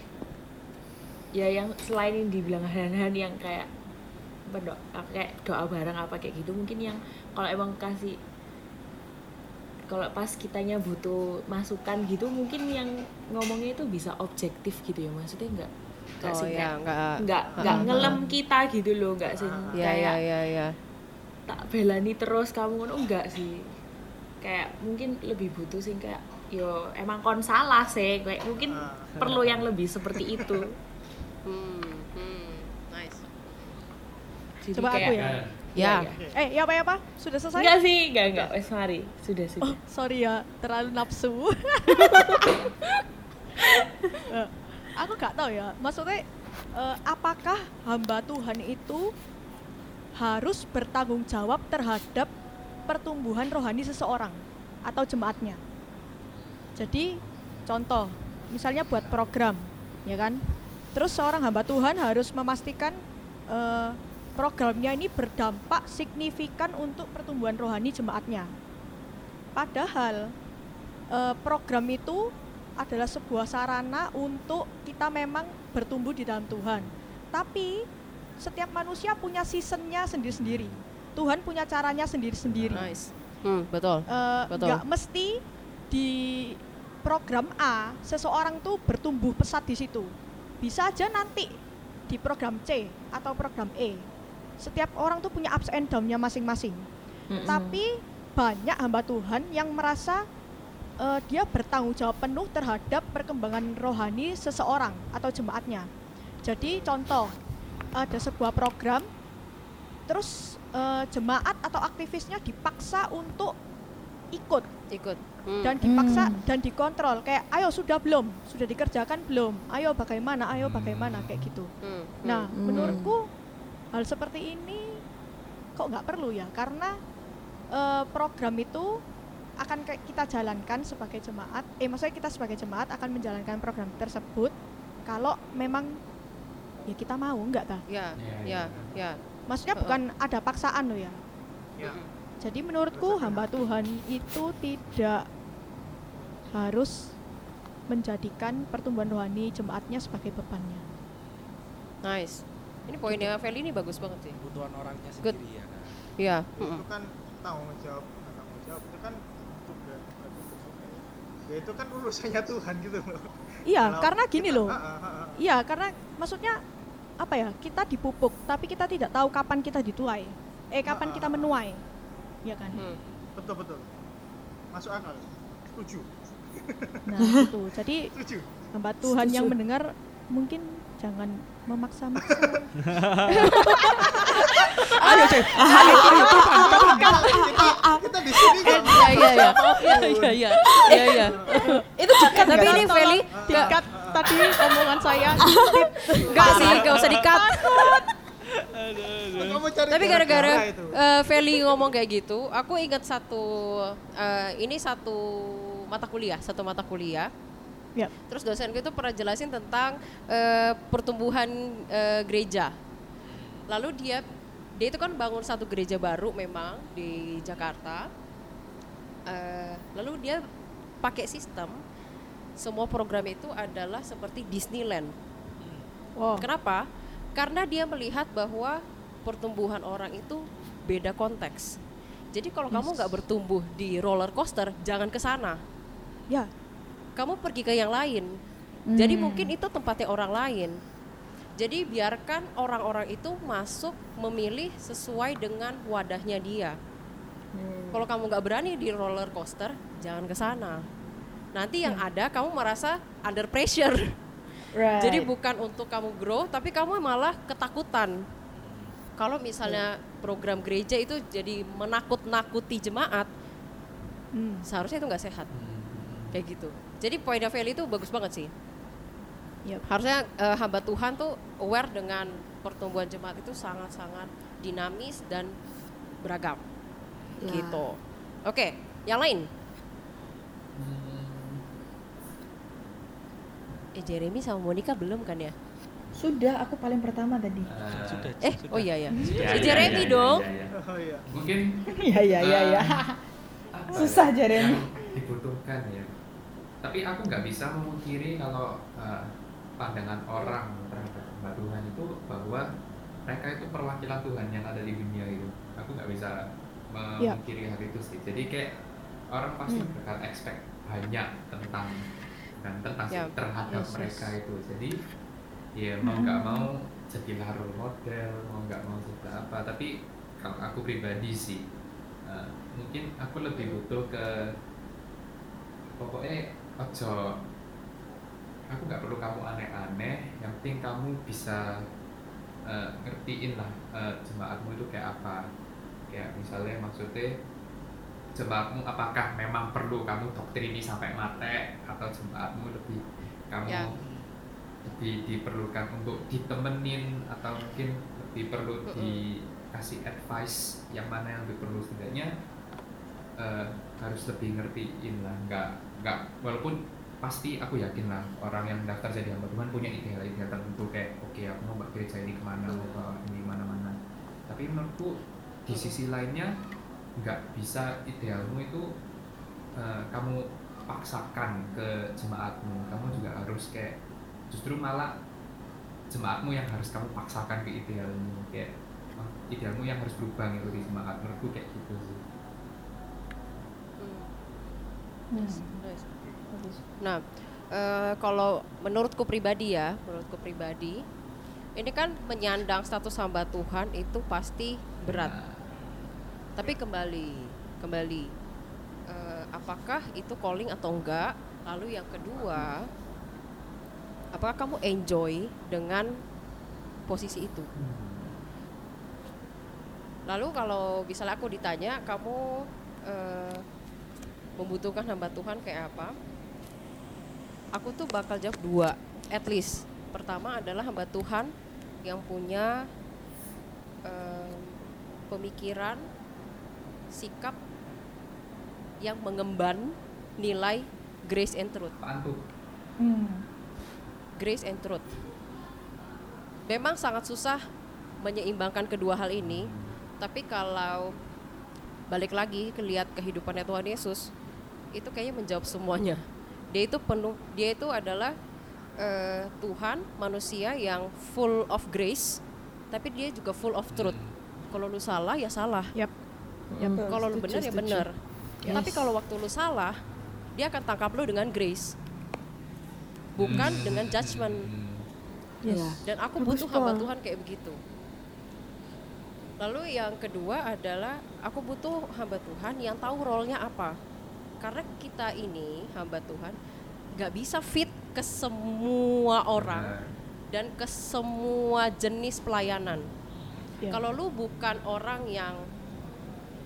ya yang selain yang dibilang han-han yang kayak berdoa, kayak doa bareng apa kayak gitu, mungkin yang kalau emang kasih, kalau pas kitanya butuh masukan gitu, mungkin yang ngomongnya itu bisa objektif gitu ya, maksudnya enggak enggak oh, ya, enggak enggak, enggak uh, ngelem uh, kita gitu loh, enggak sih uh, kayak ya, ya, ya. tak belani terus kamu, enggak sih, kayak mungkin lebih butuh sih kayak yo emang kon salah sih, kayak mungkin uh, perlu yang lebih seperti itu. hmm, hmm, nice. Jadi coba kayak, aku ya. Ya. ya, ya. Eh, ya apa ya apa? Sudah selesai? Enggak sih, enggak enggak. Wes mari, sudah sudah. Oh, sorry ya, terlalu nafsu. uh, aku enggak tahu ya. Maksudnya uh, apakah hamba Tuhan itu harus bertanggung jawab terhadap pertumbuhan rohani seseorang atau jemaatnya. Jadi contoh, misalnya buat program, ya kan? Terus seorang hamba Tuhan harus memastikan uh, programnya ini berdampak signifikan untuk pertumbuhan rohani jemaatnya. Padahal uh, program itu adalah sebuah sarana untuk kita memang bertumbuh di dalam Tuhan. Tapi setiap manusia punya seasonnya sendiri-sendiri. Tuhan punya caranya sendiri-sendiri. Nice. Hmm, betul. Uh, betul. Gak mesti di program A seseorang tuh bertumbuh pesat di situ. Bisa aja nanti di program C atau program E. Setiap orang tuh punya ups and down-nya masing-masing. Mm-hmm. Tapi banyak hamba Tuhan yang merasa uh, dia bertanggung jawab penuh terhadap perkembangan rohani seseorang atau jemaatnya. Jadi contoh, ada sebuah program, terus uh, jemaat atau aktivisnya dipaksa untuk ikut, ikut, hmm. dan dipaksa hmm. dan dikontrol. Kayak, ayo sudah belum, sudah dikerjakan belum, ayo bagaimana, ayo bagaimana, kayak gitu. Hmm. Nah, hmm. menurutku hal seperti ini kok nggak perlu ya, karena uh, program itu akan kita jalankan sebagai jemaat. Eh, maksudnya kita sebagai jemaat akan menjalankan program tersebut kalau memang ya kita mau, enggak kah? Ya, ya, ya. Maksudnya bukan ada paksaan loh ya. Ya. Jadi menurutku hamba Tuhan itu tidak harus menjadikan pertumbuhan rohani jemaatnya sebagai bebannya. Nice. Ini poinnya Feli ini bagus banget sih. Kebutuhan orangnya sendiri. Good. Ya. Kan? Ya. Itu kan tanggung jawab, tanggung jawab itu kan tugas. Ya itu kan urusannya Tuhan gitu loh. Iya, karena gini loh. Iya, karena maksudnya apa ya, kita dipupuk tapi kita tidak tahu kapan kita dituai eh kapan kita menuai, ya kan? hmm. betul betul masuk akal, setuju. Nah itu jadi setuju. Hamba Tuhan setuju. Yang mendengar mungkin jangan memaksa-maksa. Ayo cek, ayo kiri itu pangkat kita di sini kan? Iya iya iya iya iya iya itu dekat, tapi ini Feli dekat tadi omongan saya. Enggak sih, enggak usah di-cut. Tapi gara-gara uh, Feli ngomong kayak gitu, aku ingat satu uh, ini satu mata kuliah, satu mata kuliah. Yep. Terus dosenku itu pernah jelasin tentang uh, pertumbuhan uh, gereja. Lalu dia dia itu kan bangun satu gereja baru memang di Jakarta. Uh, lalu dia pakai sistem semua program itu adalah seperti Disneyland. Wow. Kenapa? Karena dia melihat bahwa pertumbuhan orang itu beda konteks. Jadi kalau yes. kamu nggak bertumbuh di roller coaster, jangan ke sana. Ya. Kamu pergi ke yang lain. Hmm. Jadi mungkin itu tempatnya orang lain. Jadi biarkan orang-orang itu masuk memilih sesuai dengan wadahnya dia. Hmm. Kalau kamu nggak berani di roller coaster, jangan ke sana. Nanti yang hmm. ada kamu merasa under pressure, right. Jadi bukan untuk kamu grow, tapi kamu malah ketakutan. Kalau misalnya program gereja itu jadi menakut-nakuti jemaat, hmm. seharusnya itu nggak sehat, kayak gitu. Jadi poin Feli itu bagus banget sih. Yep. Harusnya eh, hamba Tuhan tuh aware dengan pertumbuhan jemaat itu sangat-sangat dinamis dan beragam, yeah. gitu. Oke, okay, yang lain. Eh Jeremy sama Monica belum kan ya? Sudah, aku paling pertama tadi. Uh, sudah, eh, sudah. Oh iya ya. Jeremy dong. Mungkin. Iya iya iya iya. Susah Jeremy. Dibutuhkan ya. Tapi aku nggak bisa memungkiri kalau uh, pandangan orang terhadap hamba Tuhan itu bahwa mereka itu perwakilan Tuhan yang ada di dunia itu. Aku nggak bisa memungkiri hal itu sih. Jadi kayak orang pasti hmm. bakal expect banyak tentang dan tentang yep. terhadap yes, mereka yes. itu. Jadi ya mau nggak hmm. mau jadilah role model, mau nggak mau jadi apa. Tapi kalau aku pribadi sih, uh, mungkin aku lebih butuh ke pokoknya ojo. Aku nggak perlu kamu aneh-aneh. Yang penting kamu bisa uh, ngertiin lah uh, jemaatmu itu kayak apa. Kayak misalnya maksudnya jemaatmu apakah memang perlu kamu doktrini sampai mate atau jemaatmu lebih kamu ya. Lebih diperlukan untuk ditemenin atau mungkin lebih perlu dikasih advice yang mana yang lebih perlu setidaknya uh, harus lebih ngertiin lah nggak nggak walaupun pasti aku yakin lah orang yang daftar jadi hamba Tuhan punya ide-ide tertentu kayak oke okay, aku mau gereja ini kemana mau bawa ini mana-mana tapi menurutku di sisi lainnya nggak bisa idealmu itu uh, kamu paksakan ke jemaatmu kamu juga harus kayak justru malah jemaatmu yang harus kamu paksakan ke idealmu kayak uh, idealmu yang harus berubah gitu di jemaat menurutku kayak gitu sih. Nah uh, kalau menurutku pribadi ya menurutku pribadi ini kan menyandang status hamba Tuhan itu pasti berat nah. Tapi kembali kembali uh, apakah itu calling atau enggak lalu yang kedua apakah kamu enjoy dengan posisi itu? Lalu kalau misalnya aku ditanya, kamu e, membutuhkan hamba Tuhan kayak apa? Aku tuh bakal jawab dua, at least. Pertama adalah hamba Tuhan yang punya e, pemikiran, sikap yang mengemban nilai grace and truth. Hmm. Grace and truth. Memang sangat susah menyeimbangkan kedua hal ini, tapi kalau balik lagi lihat kehidupannya Tuhan Yesus, itu kayaknya menjawab semuanya. Dia itu penuh, dia itu adalah uh, Tuhan manusia yang full of grace, tapi dia juga full of truth. Kalau lu salah ya salah. Yep. Yep. Kalau lu benar ya benar. Yes. Tapi kalau waktu lu salah, dia akan tangkap lu dengan grace. Bukan dengan judgment. Yes. Dan aku butuh hamba Tuhan kayak begitu. Lalu yang kedua adalah aku butuh hamba Tuhan yang tahu role-nya apa. Karena kita ini hamba Tuhan gak bisa fit ke semua orang dan ke semua jenis pelayanan. Yeah. Kalau lu bukan orang yang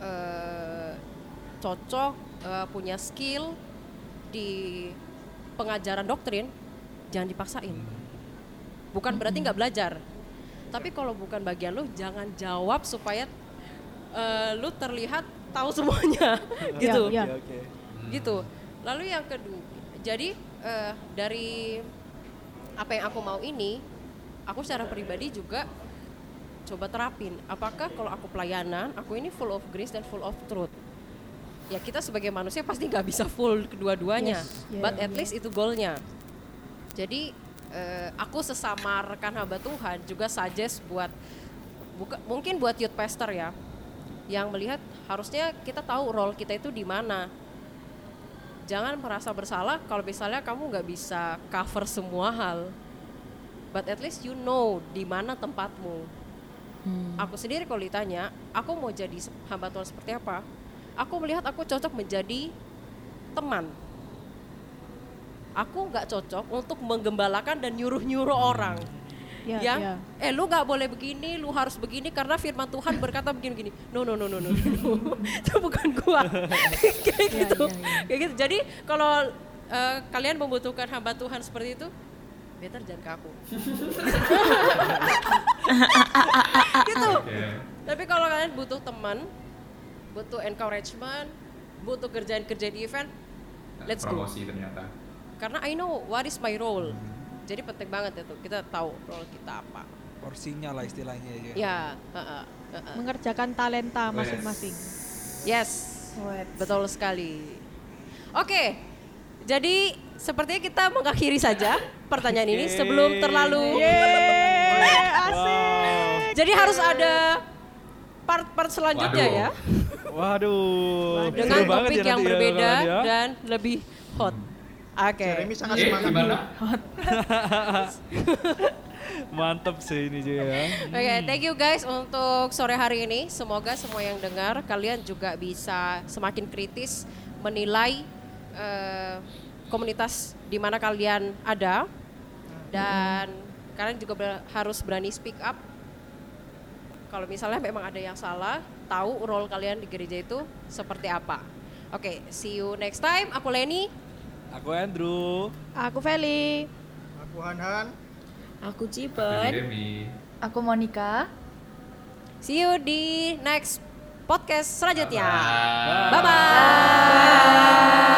uh, cocok, uh, punya skill di pengajaran doktrin, jangan dipaksain. Bukan berarti nggak belajar, tapi kalau bukan bagian lu jangan jawab supaya uh, lu terlihat tahu semuanya, gitu. Ya, ya. Gitu. Lalu yang kedua, jadi uh, dari apa yang aku mau ini, aku secara pribadi juga coba terapin. Apakah kalau aku pelayanan, aku ini full of grace dan full of truth. Ya kita sebagai manusia pasti nggak bisa full kedua-duanya, yes, yeah, but at yeah. least itu goalnya. Jadi uh, aku sesama rekan hamba Tuhan juga suggest buat buka, mungkin buat youth pastor ya, yang melihat harusnya kita tahu role kita itu di mana. Jangan merasa bersalah kalau misalnya kamu nggak bisa cover semua hal, but at least you know di mana tempatmu. Hmm. Aku sendiri kalau ditanya, aku mau jadi hamba Tuhan seperti apa? Aku melihat aku cocok menjadi teman. Aku gak cocok untuk menggembalakan dan nyuruh-nyuruh orang yeah, yang, yeah. eh lu gak boleh begini, lu harus begini karena firman Tuhan berkata begini-begini. No, no, no, no, no, no. Itu bukan gua. Kayak yeah, gitu. Yeah, yeah. Kayak gitu. Jadi kalau uh, kalian membutuhkan hamba Tuhan seperti itu, better jangan ke aku. Gitu. Yeah. Tapi kalau kalian butuh teman, butuh encouragement, butuh kerjaan-kerjaan di event, let's promosi go. Promosi ternyata. Karena I know what is my role. Mm-hmm. Jadi penting banget itu kita tahu role kita apa. Porsinya lah istilahnya ya. Ya, uh-uh, uh-uh. Mengerjakan talenta masing-masing. Yes, yes. Betul sekali. Oke, okay. Jadi sepertinya kita mengakhiri saja pertanyaan okay. ini sebelum terlalu. Yeay, asik. Jadi harus ada part-part selanjutnya. Waduh. ya. Waduh. Dengan seru topik yang ya, berbeda ya, dan lebih hot. Oke. Okay. Jeremy sangat semangat. Hot. Mantap sih ini Jaya. Oke, okay, thank you guys untuk sore hari ini. Semoga semua yang dengar kalian juga bisa semakin kritis menilai uh, komunitas di mana kalian ada dan hmm. kalian juga ber- harus berani speak up. Kalau misalnya memang ada yang salah, tahu role kalian di gereja itu seperti apa. Oke, okay, see you next time. Aku Leni. Aku Andrew. Aku Feli. Aku Hanhan. Aku Cipen. Aku Monica. See you di next podcast selanjutnya. Bye-bye. Bye-bye. Bye-bye.